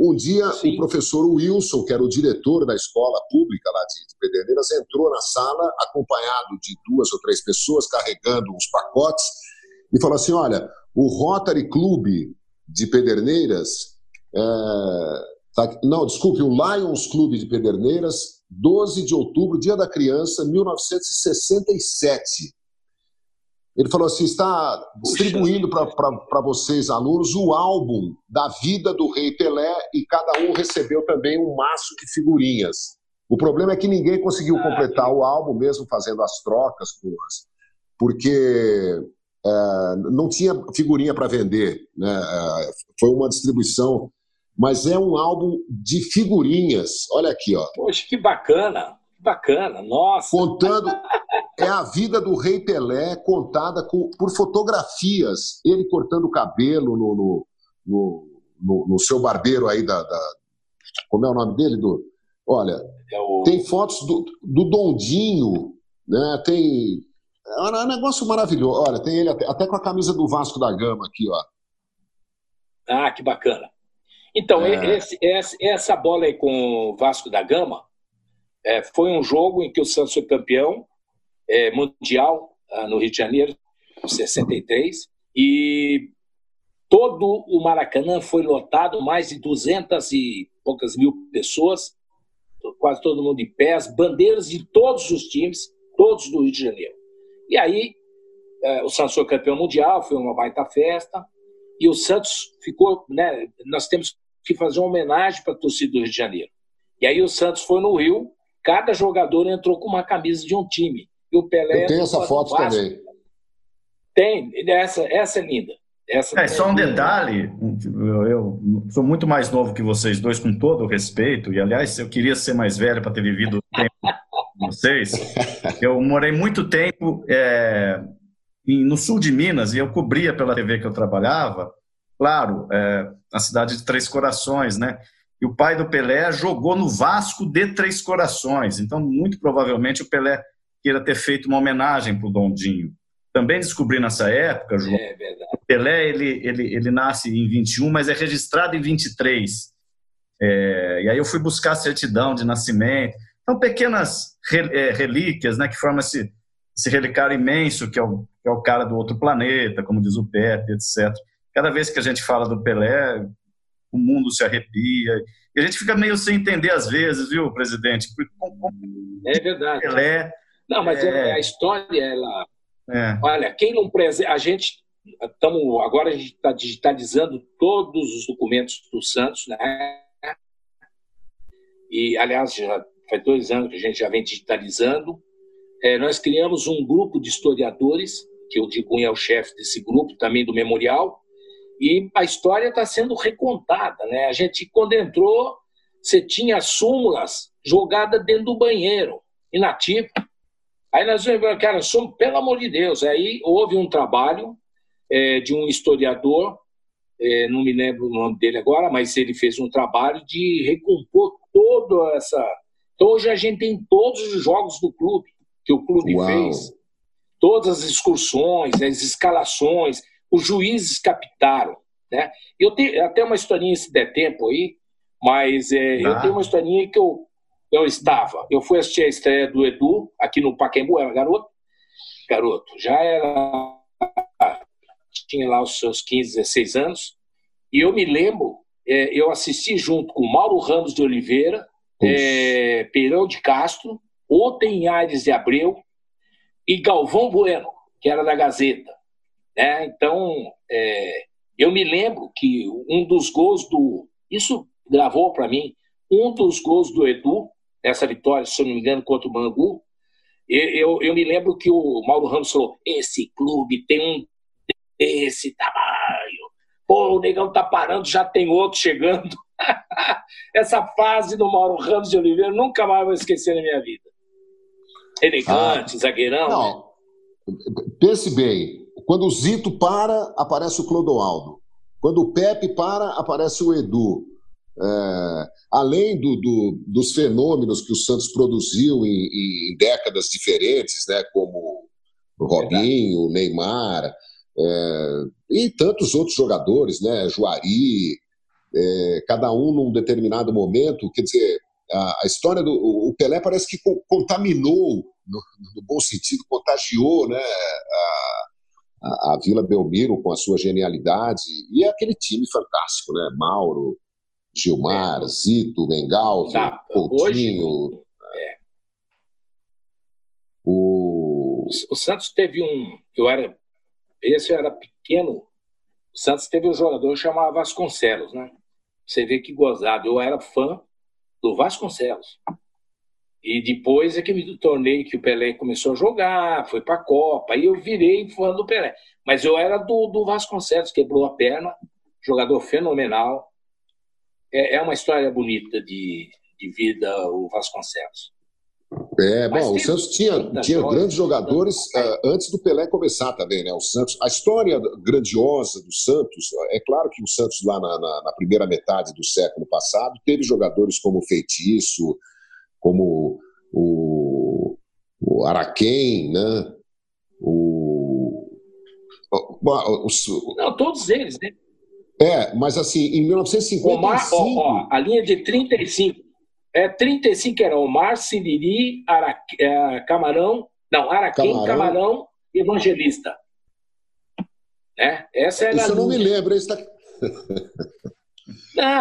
Um dia o professor Wilson, que era o diretor da escola pública lá de Pederneiras, entrou na sala acompanhado de 2 ou 3 pessoas carregando uns pacotes e falou assim, olha, o Rotary Clube de Pederneiras, o Lions Clube de Pederneiras, 12 de outubro, Dia da Criança, 1967. Ele falou assim, está distribuindo para vocês, alunos, o álbum da vida do Rei Pelé e cada um recebeu também um maço de figurinhas. O problema é que ninguém conseguiu completar o álbum, mesmo fazendo as trocas, porque não tinha figurinha para vender, né? Foi uma distribuição, mas é um álbum de figurinhas. Olha aqui, ó. Poxa, que bacana! Bacana, nossa. Contando, é a vida do Rei Pelé contada por fotografias. Ele cortando o cabelo no seu barbeiro aí como é o nome dele? Olha, tem fotos do Dondinho, né? Tem... É um negócio maravilhoso. Olha, tem ele até com a camisa do Vasco da Gama aqui, ó. Ah, que bacana. Então, essa bola aí com o Vasco da Gama, foi um jogo em que o Santos foi campeão mundial no Rio de Janeiro, em 63, e todo o Maracanã foi lotado, mais de 200 e poucas mil pessoas, quase todo mundo de pé, as bandeiras de todos os times, todos do Rio de Janeiro. E aí o Santos foi campeão mundial, foi uma baita festa, e o Santos ficou, né, nós temos que fazer uma homenagem para a torcida do Rio de Janeiro. E aí o Santos foi no Rio, cada jogador entrou com uma camisa de um time. E o Pelé... Eu tenho essa foto também. Tem, essa é linda. Essa é só um detalhe, eu sou muito mais novo que vocês dois, com todo o respeito, e aliás, eu queria ser mais velho para ter vivido o tempo com vocês. Eu morei muito tempo no sul de Minas, e eu cobria pela TV que eu trabalhava, claro, na cidade de Três Corações, né? E o pai do Pelé jogou no Vasco de Três Corações. Então, muito provavelmente, o Pelé queira ter feito uma homenagem para o Dondinho. Também descobri nessa época, João, o Pelé ele nasce em 21, mas é registrado em 23. E aí eu fui buscar a certidão de nascimento. Então, pequenas relíquias, né, que formam esse relicário imenso, que é o cara do outro planeta, como diz o Pepe, etc. Cada vez que a gente fala do Pelé... o mundo se arrepia, e a gente fica meio sem entender às vezes, viu, presidente? É verdade. Pelé, não, mas a história, ela... Olha, quem não preserva... Agora a gente está digitalizando todos os documentos do Santos, né? E, aliás, já faz 2 anos que a gente já vem digitalizando. Nós criamos um grupo de historiadores, que o Diguinho é o chefe desse grupo, também do memorial, e a história está sendo recontada, né? A gente, quando entrou, você tinha súmulas jogadas dentro do banheiro, inativo. Aí nós lembramos, cara, somos, pelo amor de Deus. Aí houve um trabalho de um historiador, não me lembro o nome dele agora, mas ele fez um trabalho de recompor toda essa... Então hoje a gente tem todos os jogos do clube, que o clube Uau. Fez. Todas as excursões, as escalações, os juízes captaram, né? Eu tenho até uma historinha, se der tempo aí, mas eu tenho uma historinha que eu fui assistir a estreia do Edu aqui no Pacaembu, era garoto, já era, tinha lá os seus 15, 16 anos, e eu me lembro, eu assisti junto com Mauro Ramos de Oliveira, Peirão de Castro, Aires de Abreu e Galvão Bueno, que era da Gazeta, né? Então, eu me lembro que um dos gols do... Isso gravou para mim. Um dos gols do Edu, essa vitória, se eu não me engano, contra o Bangu, eu me lembro que o Mauro Ramos falou, esse clube tem um desse tamanho. Pô, o negão tá parando, já tem outro chegando. Essa fase do Mauro Ramos de Oliveira eu nunca mais vou esquecer na minha vida. Elegante, zagueirão. Não. Pense bem, quando o Zito para, aparece o Clodoaldo. Quando o Pepe para, aparece o Edu. Além dos fenômenos que o Santos produziu em décadas diferentes, né, como o Robinho, o Neymar, e tantos outros jogadores, né, Juari, cada um num determinado momento, quer dizer, a história do o Pelé parece que contaminou, no bom sentido, contagiou, né, a Vila Belmiro com a sua genialidade, e é aquele time fantástico, né, Mauro, Gilmar, Zito, Mengalvo, Coutinho. O Santos teve um... eu era pequeno. O Santos teve um jogador que chamava Vasconcelos, né? Você vê que gozado. Eu era fã do Vasconcelos. E depois é que me tornei, que o Pelé começou a jogar, foi pra Copa, aí eu virei fã do Pelé. Mas eu era do Vasconcelos, quebrou a perna, jogador fenomenal. É uma história bonita de vida, o Vasconcelos. Bom, o Santos tinha grandes jogadores antes do Pelé começar também, né? O Santos, a história grandiosa do Santos, é claro que o Santos lá na primeira metade do século passado teve jogadores como o Feitiço, como o Araquém, né? Não, todos eles, né? Mas assim, em 1955... Omar, a linha de 35. 35 era Omar, Siriri, Camarão... Não, Araquém, Camarão, Evangelista. Essa era isso a linha. Eu não me lembro. Isso tá...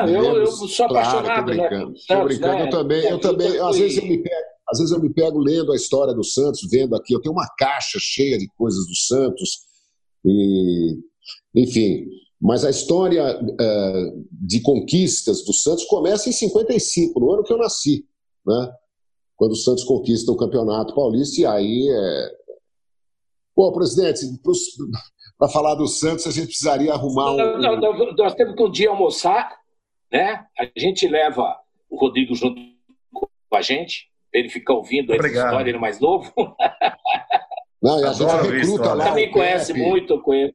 Não, eu sou apaixonado. Estou brincando, eu também. Às vezes eu me pego lendo a história do Santos, vendo aqui. Eu tenho uma caixa cheia de coisas do Santos. E, enfim... Mas a história de conquistas do Santos começa em 55, no ano que eu nasci, né? Quando o Santos conquista o Campeonato Paulista, e aí... Pô, presidente, para falar do Santos, a gente precisaria arrumar nós temos que um dia almoçar, né? A gente leva o Rodrigo junto com a gente, para ele ficar ouvindo essa história, ele mais novo. Não, e a gente recruta lá. Também conhece muito com ele.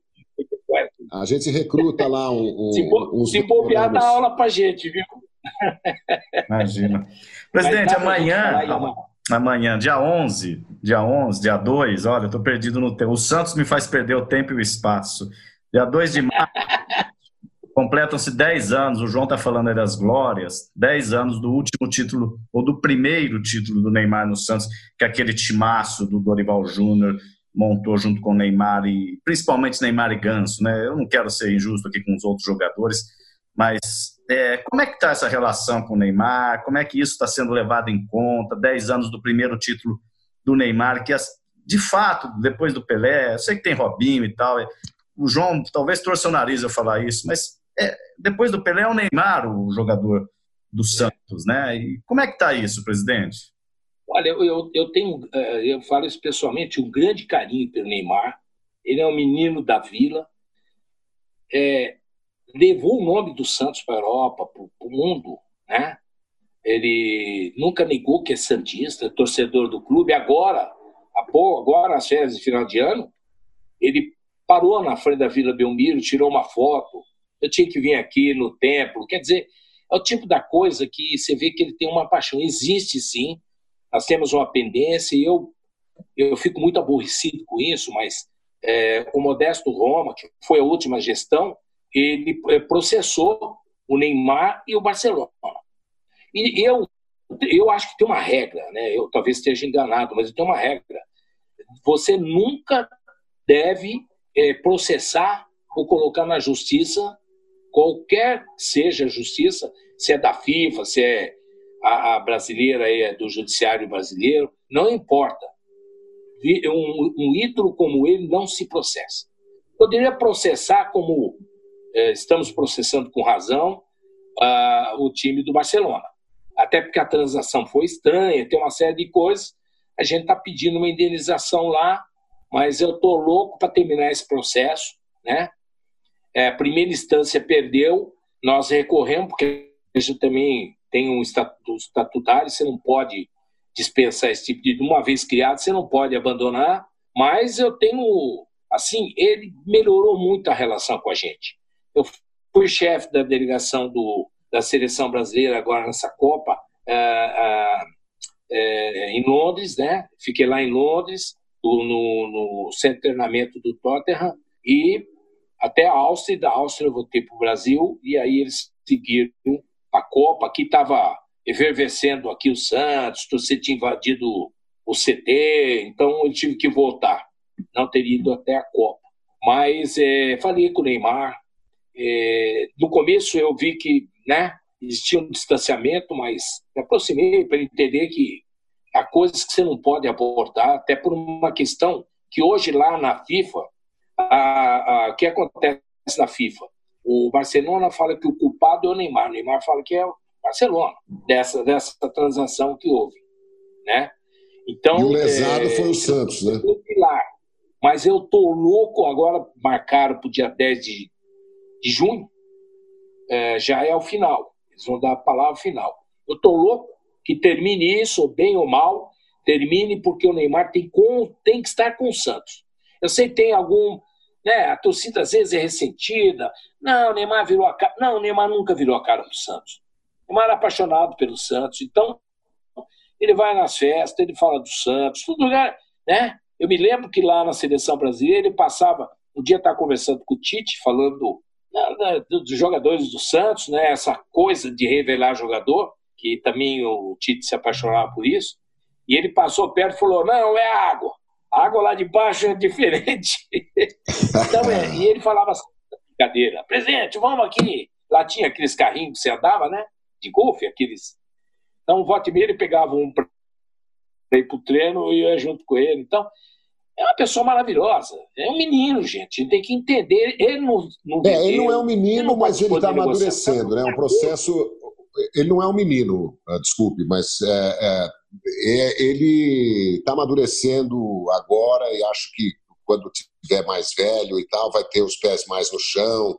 A gente recruta lá se bobear, dá aula pra gente, viu? Imagina. Presidente, amanhã, dia 2, olha, eu tô perdido no tempo. O Santos me faz perder o tempo e o espaço. Dia 2 de maio, completam-se 10 anos, o João tá falando aí das glórias, 10 anos do último título, ou do primeiro título do Neymar no Santos, que é aquele timaço do Dorival Júnior, montou junto com Neymar e principalmente Neymar e Ganso, né? Eu não quero ser injusto aqui com os outros jogadores, mas como é que está essa relação com o Neymar? Como é que isso está sendo levado em conta? 10 anos do primeiro título do Neymar, que de fato, depois do Pelé, eu sei que tem Robinho e tal, o João talvez torça o nariz eu falar isso, mas depois do Pelé é o Neymar o jogador do Santos, né? E como é que está isso, presidente? Olha, eu tenho, eu falo isso pessoalmente, um grande carinho pelo Neymar. Ele é um menino da vila, levou o nome do Santos para a Europa, para o mundo, né? Ele nunca negou que é santista, torcedor do clube. Agora, às férias de final de ano, ele parou na frente da Vila Belmiro, tirou uma foto. Eu tinha que vir aqui no templo. Quer dizer, é o tipo da coisa que você vê que ele tem uma paixão. Existe, sim. Nós temos uma pendência e eu fico muito aborrecido com isso, mas o Modesto Roma, que foi a última gestão, ele processou o Neymar e o Barcelona. E eu acho que tem uma regra, né? Eu talvez esteja enganado, mas tem uma regra. Você nunca deve processar ou colocar na justiça, qualquer seja a justiça, se é da FIFA, se é a brasileira, é do judiciário brasileiro, não importa. Um ídolo como ele não se processa. Poderia processar como estamos processando com razão o time do Barcelona. Até porque a transação foi estranha, tem uma série de coisas. A gente está pedindo uma indenização lá, mas eu estou louco para terminar esse processo, né? A primeira instância perdeu, nós recorremos, porque a gente também tem um estatuto estatutário, você não pode dispensar esse tipo de... Uma vez criado, você não pode abandonar, mas eu tenho... Assim, ele melhorou muito a relação com a gente. Eu fui chefe da delegação da seleção brasileira agora nessa Copa em Londres, né? Fiquei lá em Londres, no centro de treinamento do Tottenham, e até a Áustria, e da Áustria eu voltei para o Brasil, e aí eles seguiram a Copa, que estava efervescendo aqui o Santos, você tinha invadido o CT, então eu tive que voltar, não teria ido até a Copa. Mas falei com o Neymar, no começo eu vi que, né, existia um distanciamento, mas me aproximei para entender que há coisas que você não pode abordar, até por uma questão que hoje lá na FIFA, o que acontece na FIFA? O Barcelona fala que o culpado é o Neymar fala que é o Barcelona, dessa transação que houve, né? Então, e o lesado foi o Santos, né? Mas eu tô louco, agora marcaram para o dia 10 de junho, já é o final, eles vão dar a palavra final. Eu tô louco que termine isso, bem ou mal, termine, porque o Neymar tem que estar com o Santos. Eu sei que tem algum... Né, a torcida às vezes é ressentida. Não, o Neymar virou a cara... Não, o Neymar nunca virou a cara do Santos. O Neymar era apaixonado pelo Santos, então ele vai nas festas, ele fala do Santos, todo lugar, né? Eu me lembro que lá na seleção brasileira ele passava... Um dia estava conversando com o Tite, falando dos jogadores do Santos, né? Essa coisa de revelar jogador, que também o Tite se apaixonava por isso. E ele passou perto e falou, não, é água. A água lá de baixo é diferente. Então, e ele falava assim, brincadeira, presidente, vamos aqui. Lá tinha aqueles carrinhos que você andava, né? De golfe, aqueles... Então, volta e meia, ele pegava um para ir pro treino e eu ia junto com ele. Então, é uma pessoa maravilhosa. É um menino, gente. Tem que entender. Ele não viveu, ele não é um menino, ele mas ele está amadurecendo, né? É um processo... Ele não é um menino, desculpe, mas ele está amadurecendo agora e acho que quando tiver mais velho e tal, vai ter os pés mais no chão.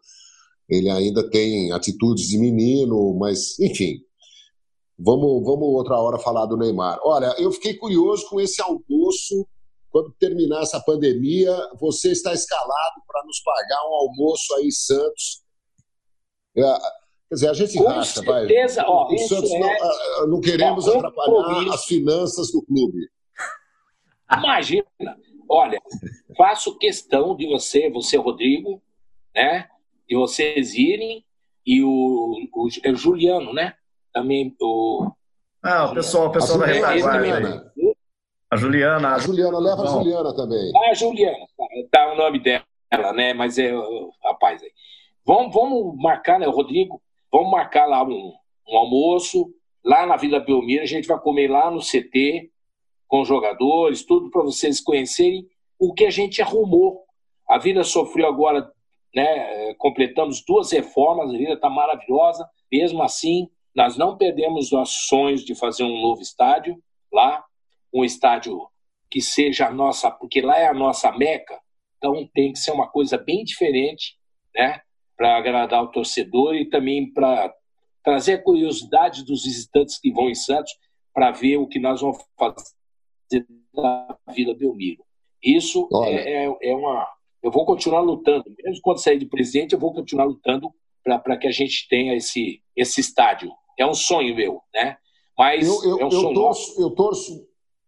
Ele ainda tem atitudes de menino, mas enfim. Vamos outra hora falar do Neymar. Olha, eu fiquei curioso com esse almoço. Quando terminar essa pandemia, você está escalado para nos pagar um almoço aí em Santos. Quer dizer, a gente racha, vai. Ó, o Santos não queremos atrapalhar as finanças do clube. Imagina. Olha, faço questão de você Rodrigo, né? De vocês irem e o Juliano, né? Também o... Ah, o pessoal da retaguarda. A Juliana, leva a Juliana também. A Juliana, tá o nome dela, né? Mas é o rapaz aí. Vamos marcar, né, Rodrigo? Vamos marcar lá um almoço, lá na Vila Belmiro, a gente vai comer lá no CT, com os jogadores, tudo para vocês conhecerem o que a gente arrumou. A Vila sofreu agora, né, completamos 2 reformas, a Vila está maravilhosa, mesmo assim, Nós não perdemos nossos sonhos de fazer um novo estádio lá, um estádio que seja a nossa, porque lá é a nossa meca, então tem que ser uma coisa bem diferente, né, para agradar o torcedor e também para trazer a curiosidade dos visitantes que vão em Santos para ver o que nós vamos fazer na Vila Belmiro. Isso é uma... Eu vou continuar lutando, mesmo quando sair de presidente, eu vou continuar lutando para que a gente tenha esse estádio. É um sonho meu, né? Mas é um sonho nosso.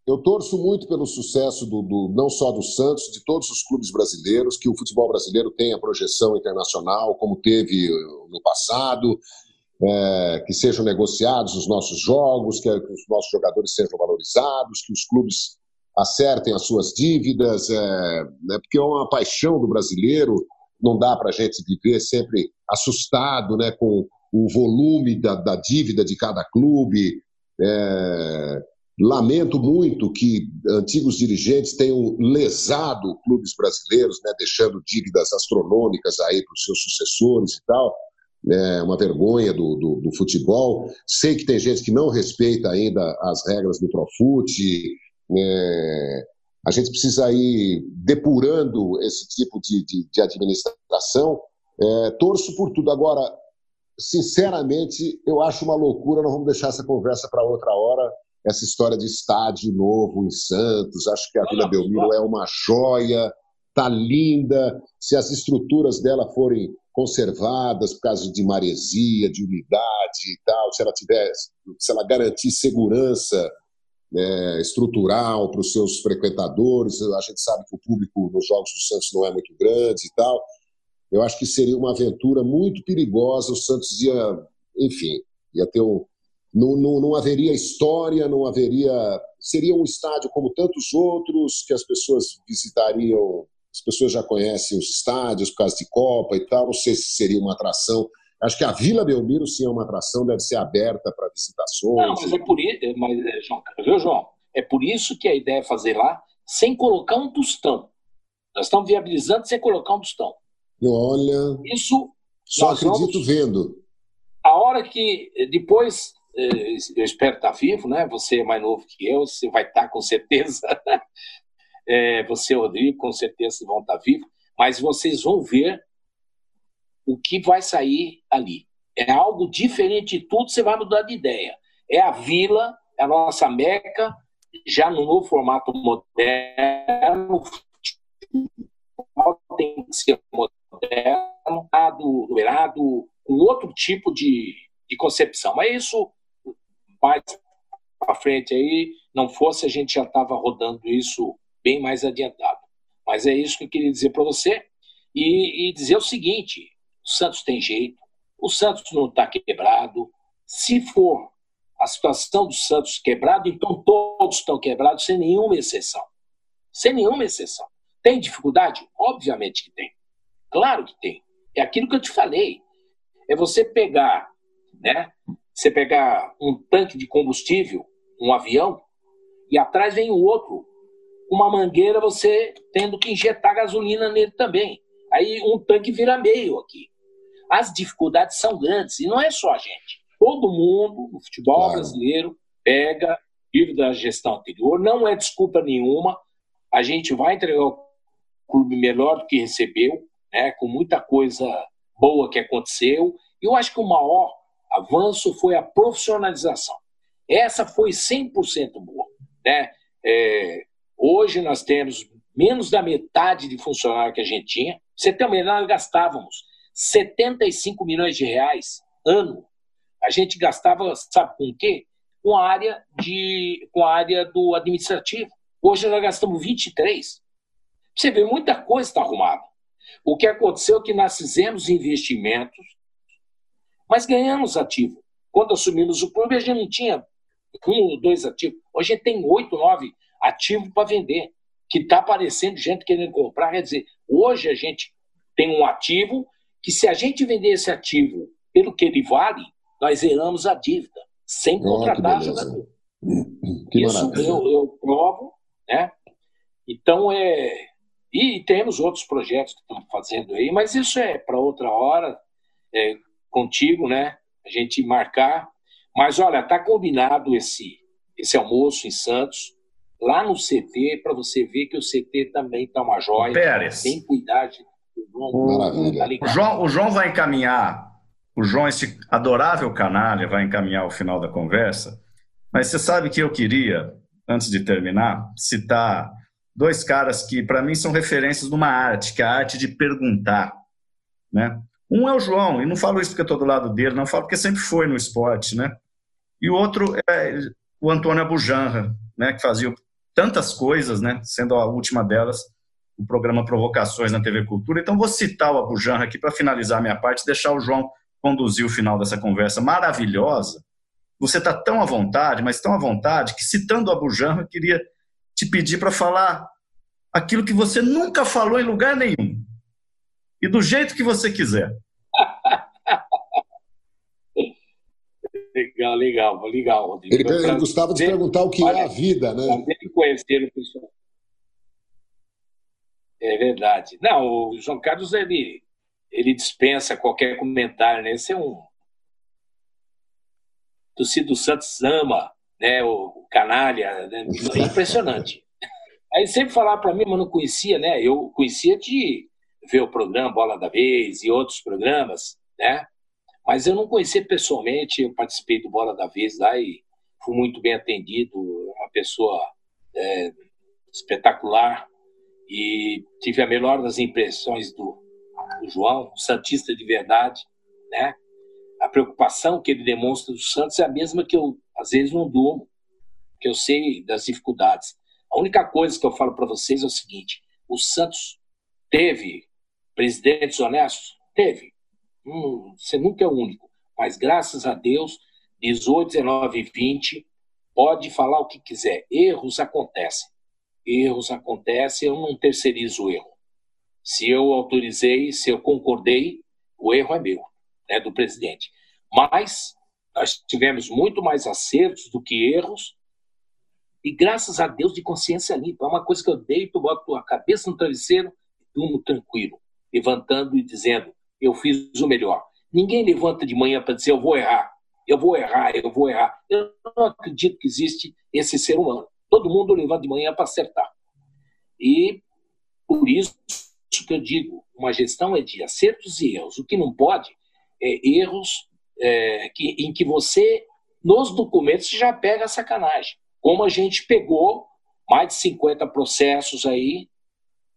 Eu torço muito pelo sucesso não só do Santos, de todos os clubes brasileiros, que o futebol brasileiro tenha projeção internacional, como teve no passado, que sejam negociados os nossos jogos, que os nossos jogadores sejam valorizados, que os clubes acertem as suas dívidas, né, porque é uma paixão do brasileiro, não dá para a gente viver sempre assustado, né, com o volume da dívida de cada clube. Lamento muito que antigos dirigentes tenham lesado clubes brasileiros, né, deixando dívidas astronômicas aí para os seus sucessores e tal. É uma vergonha do futebol. Sei que tem gente que não respeita ainda as regras do Profute. A gente precisa ir depurando esse tipo de administração. Torço por tudo. Agora, sinceramente, eu acho uma loucura. Nós vamos deixar essa conversa para outra hora. Essa história de estádio novo em Santos, acho que a Vila Belmiro é uma joia, está linda. Se as estruturas dela forem conservadas por causa de maresia, de umidade e tal, se ela garantir segurança estrutural para os seus frequentadores, a gente sabe que o público nos jogos do Santos não é muito grande e tal, eu acho que seria uma aventura muito perigosa. O Santos ia ter um... Não haveria história, não haveria... Seria um estádio como tantos outros, que as pessoas visitariam... As pessoas já conhecem os estádios por causa de Copa e tal. Não sei se seria uma atração. Acho que a Vila Belmiro, sim, é uma atração, deve ser aberta para visitações. Não, mas é por isso... João, é por isso que a ideia é fazer lá sem colocar um tostão. Nós estamos viabilizando sem colocar um tostão. Olha... Isso... Só acredito vendo. A hora que depois... Eu espero estar vivo, né? Você é mais novo que eu, você vai estar com certeza. Você, Rodrigo, com certeza vão estar vivos, mas vocês vão ver o que vai sair ali. É algo diferente de tudo, você vai mudar de ideia. É a vila, é a nossa meca, já no novo formato moderno, tem que ser moderno, errado, com outro tipo de concepção. Mas isso... mais para frente aí, não fosse, a gente já estava rodando isso bem mais adiantado. Mas é isso que eu queria dizer para você e dizer o seguinte: o Santos tem jeito, o Santos não está quebrado. Se for a situação do Santos quebrado, então todos estão quebrados, sem nenhuma exceção. Sem nenhuma exceção. Tem dificuldade? Obviamente que tem. Claro que tem. É aquilo que eu te falei. É você pegar, né? Você pegar um tanque de combustível, um avião, e atrás vem o outro. Uma mangueira, você tendo que injetar gasolina nele também. Aí um tanque vira meio aqui. As dificuldades são grandes, e não é só a gente. Todo mundo, o futebol brasileiro, pega dívida da gestão anterior, não é desculpa nenhuma. A gente vai entregar o clube melhor do que recebeu, né, com muita coisa boa que aconteceu. E eu acho que o maior avanço foi a profissionalização. Essa foi 100% boa, né? Hoje nós temos menos da metade de funcionário que a gente tinha. Você também, nós gastávamos 75 milhões de reais ano. A gente gastava, sabe com o quê? Com a área do administrativo. Hoje nós gastamos 23. Você vê, muita coisa está arrumada. O que aconteceu é que nós fizemos investimentos, mas ganhamos ativo. Quando assumimos o clube, a gente não tinha 1 ou 2 ativos. Hoje a gente tem 8, 9 ativos para vender, que está aparecendo gente querendo comprar. Quer dizer, hoje a gente tem um ativo que, se a gente vender esse ativo pelo que ele vale, nós zeramos a dívida, sem contratar jogador. Isso eu provo, né? Então, e temos outros projetos que estamos fazendo aí, mas isso é para outra hora, contigo, né? A gente marcar. Mas, olha, está combinado esse almoço em Santos, lá no CT, para você ver que o CT também está uma joia. Pérez. Tem cuidado. O João vai encaminhar, o João, esse adorável canalha, vai encaminhar o final da conversa. Mas você sabe que eu queria, antes de terminar, citar dois caras que, para mim, são referências de uma arte, que é a arte de perguntar, né? Um é o João, e não falo isso porque eu estou do lado dele, não falo porque sempre foi no esporte, né? E o outro é o Antônio Abujanra, né, que fazia tantas coisas, né, sendo a última delas o programa Provocações na TV Cultura. Então vou citar o Abujanra aqui para finalizar a minha parte e deixar o João conduzir o final dessa conversa maravilhosa. Você está tão à vontade, mas tão à vontade, que citando o Abujanra eu queria te pedir para falar aquilo que você nunca falou em lugar nenhum. E do jeito que você quiser. Legal, Rodrigo. Ele gostava de perguntar o que é a vida, né? Conhecer o pessoal. É verdade. Não, o João Carlos, ele dispensa qualquer comentário, né? Esse é um... O Cido Santos ama, né? O canalha, né? É impressionante. Aí sempre falava para mim, mas não conhecia, né? Eu conhecia de ver o programa Bola da Vez e outros programas, né? Mas eu não conhecia pessoalmente, eu participei do Bola da Vez lá e fui muito bem atendido, uma pessoa espetacular, e tive a melhor das impressões do João, o santista de verdade, né? A preocupação que ele demonstra do Santos é a mesma que eu, às vezes, não durmo, porque eu sei das dificuldades. A única coisa que eu falo para vocês é o seguinte, o Santos teve presidentes honestos? Teve. Você nunca é o único. Mas, graças a Deus, 18, 19 e 20, pode falar o que quiser. Erros acontecem. Eu não terceirizo o erro. Se eu autorizei, se eu concordei, o erro é meu, né, do presidente. Mas nós tivemos muito mais acertos do que erros e, graças a Deus, de consciência limpa. É uma coisa que eu deito, boto a cabeça no travesseiro e durmo tranquilo, levantando e dizendo: eu fiz o melhor. Ninguém levanta de manhã para dizer eu vou errar. Eu não acredito que existe esse ser humano. Todo mundo levanta de manhã para acertar. E por isso que eu digo, uma gestão é de acertos e erros. O que não pode é erros em que você, nos documentos, já pega a sacanagem. Como a gente pegou mais de 50 processos aí,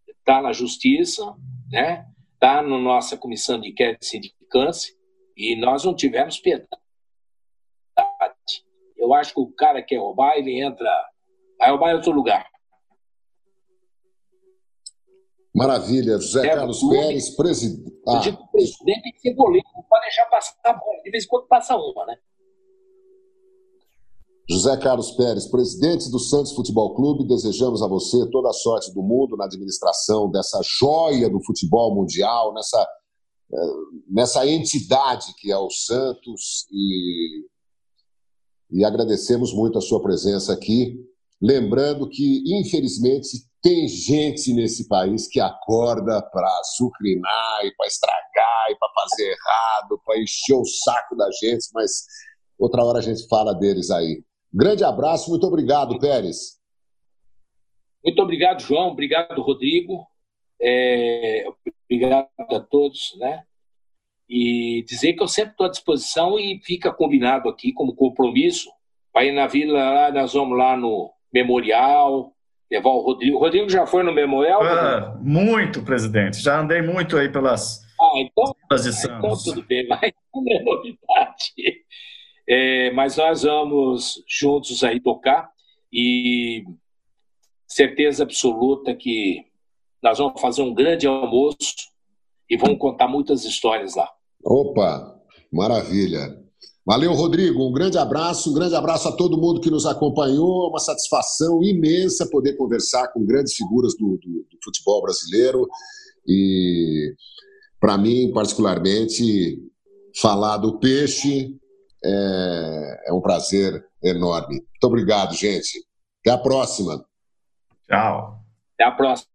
está na justiça, né? Está na nossa comissão de inquérito de sindicância e nós não tivemos piedade. Eu acho que o cara quer roubar, ele entra, vai roubar em outro lugar. Maravilha, José Carlos Pérez, presidente. O presidente tem que ser goleiro, não pode deixar passar a bola, de vez em quando passa uma, né? José Carlos Pérez, presidente do Santos Futebol Clube, desejamos a você toda a sorte do mundo na administração dessa joia do futebol mundial, nessa entidade que é o Santos, e agradecemos muito a sua presença aqui, lembrando que, infelizmente, tem gente nesse país que acorda para sucrinar e para estragar e para fazer errado, para encher o saco da gente, mas outra hora a gente fala deles aí. Grande abraço, muito obrigado, Pérez. Muito obrigado, João, obrigado, Rodrigo, obrigado a todos, né? E dizer que eu sempre estou à disposição e fica combinado aqui como compromisso para ir na Vila, lá, nós vamos lá no Memorial, levar o Rodrigo. O Rodrigo já foi no Memorial? Muito, presidente, já andei muito aí pelas... Então tudo bem, mas não é novidade. Mas nós vamos juntos aí tocar e certeza absoluta que nós vamos fazer um grande almoço e vamos contar muitas histórias lá. Opa, maravilha. Valeu, Rodrigo. Um grande abraço a todo mundo que nos acompanhou. Uma satisfação imensa poder conversar com grandes figuras do futebol brasileiro e, para mim, particularmente, falar do peixe... É um prazer enorme. Muito obrigado, gente. Até a próxima. Tchau. Até a próxima.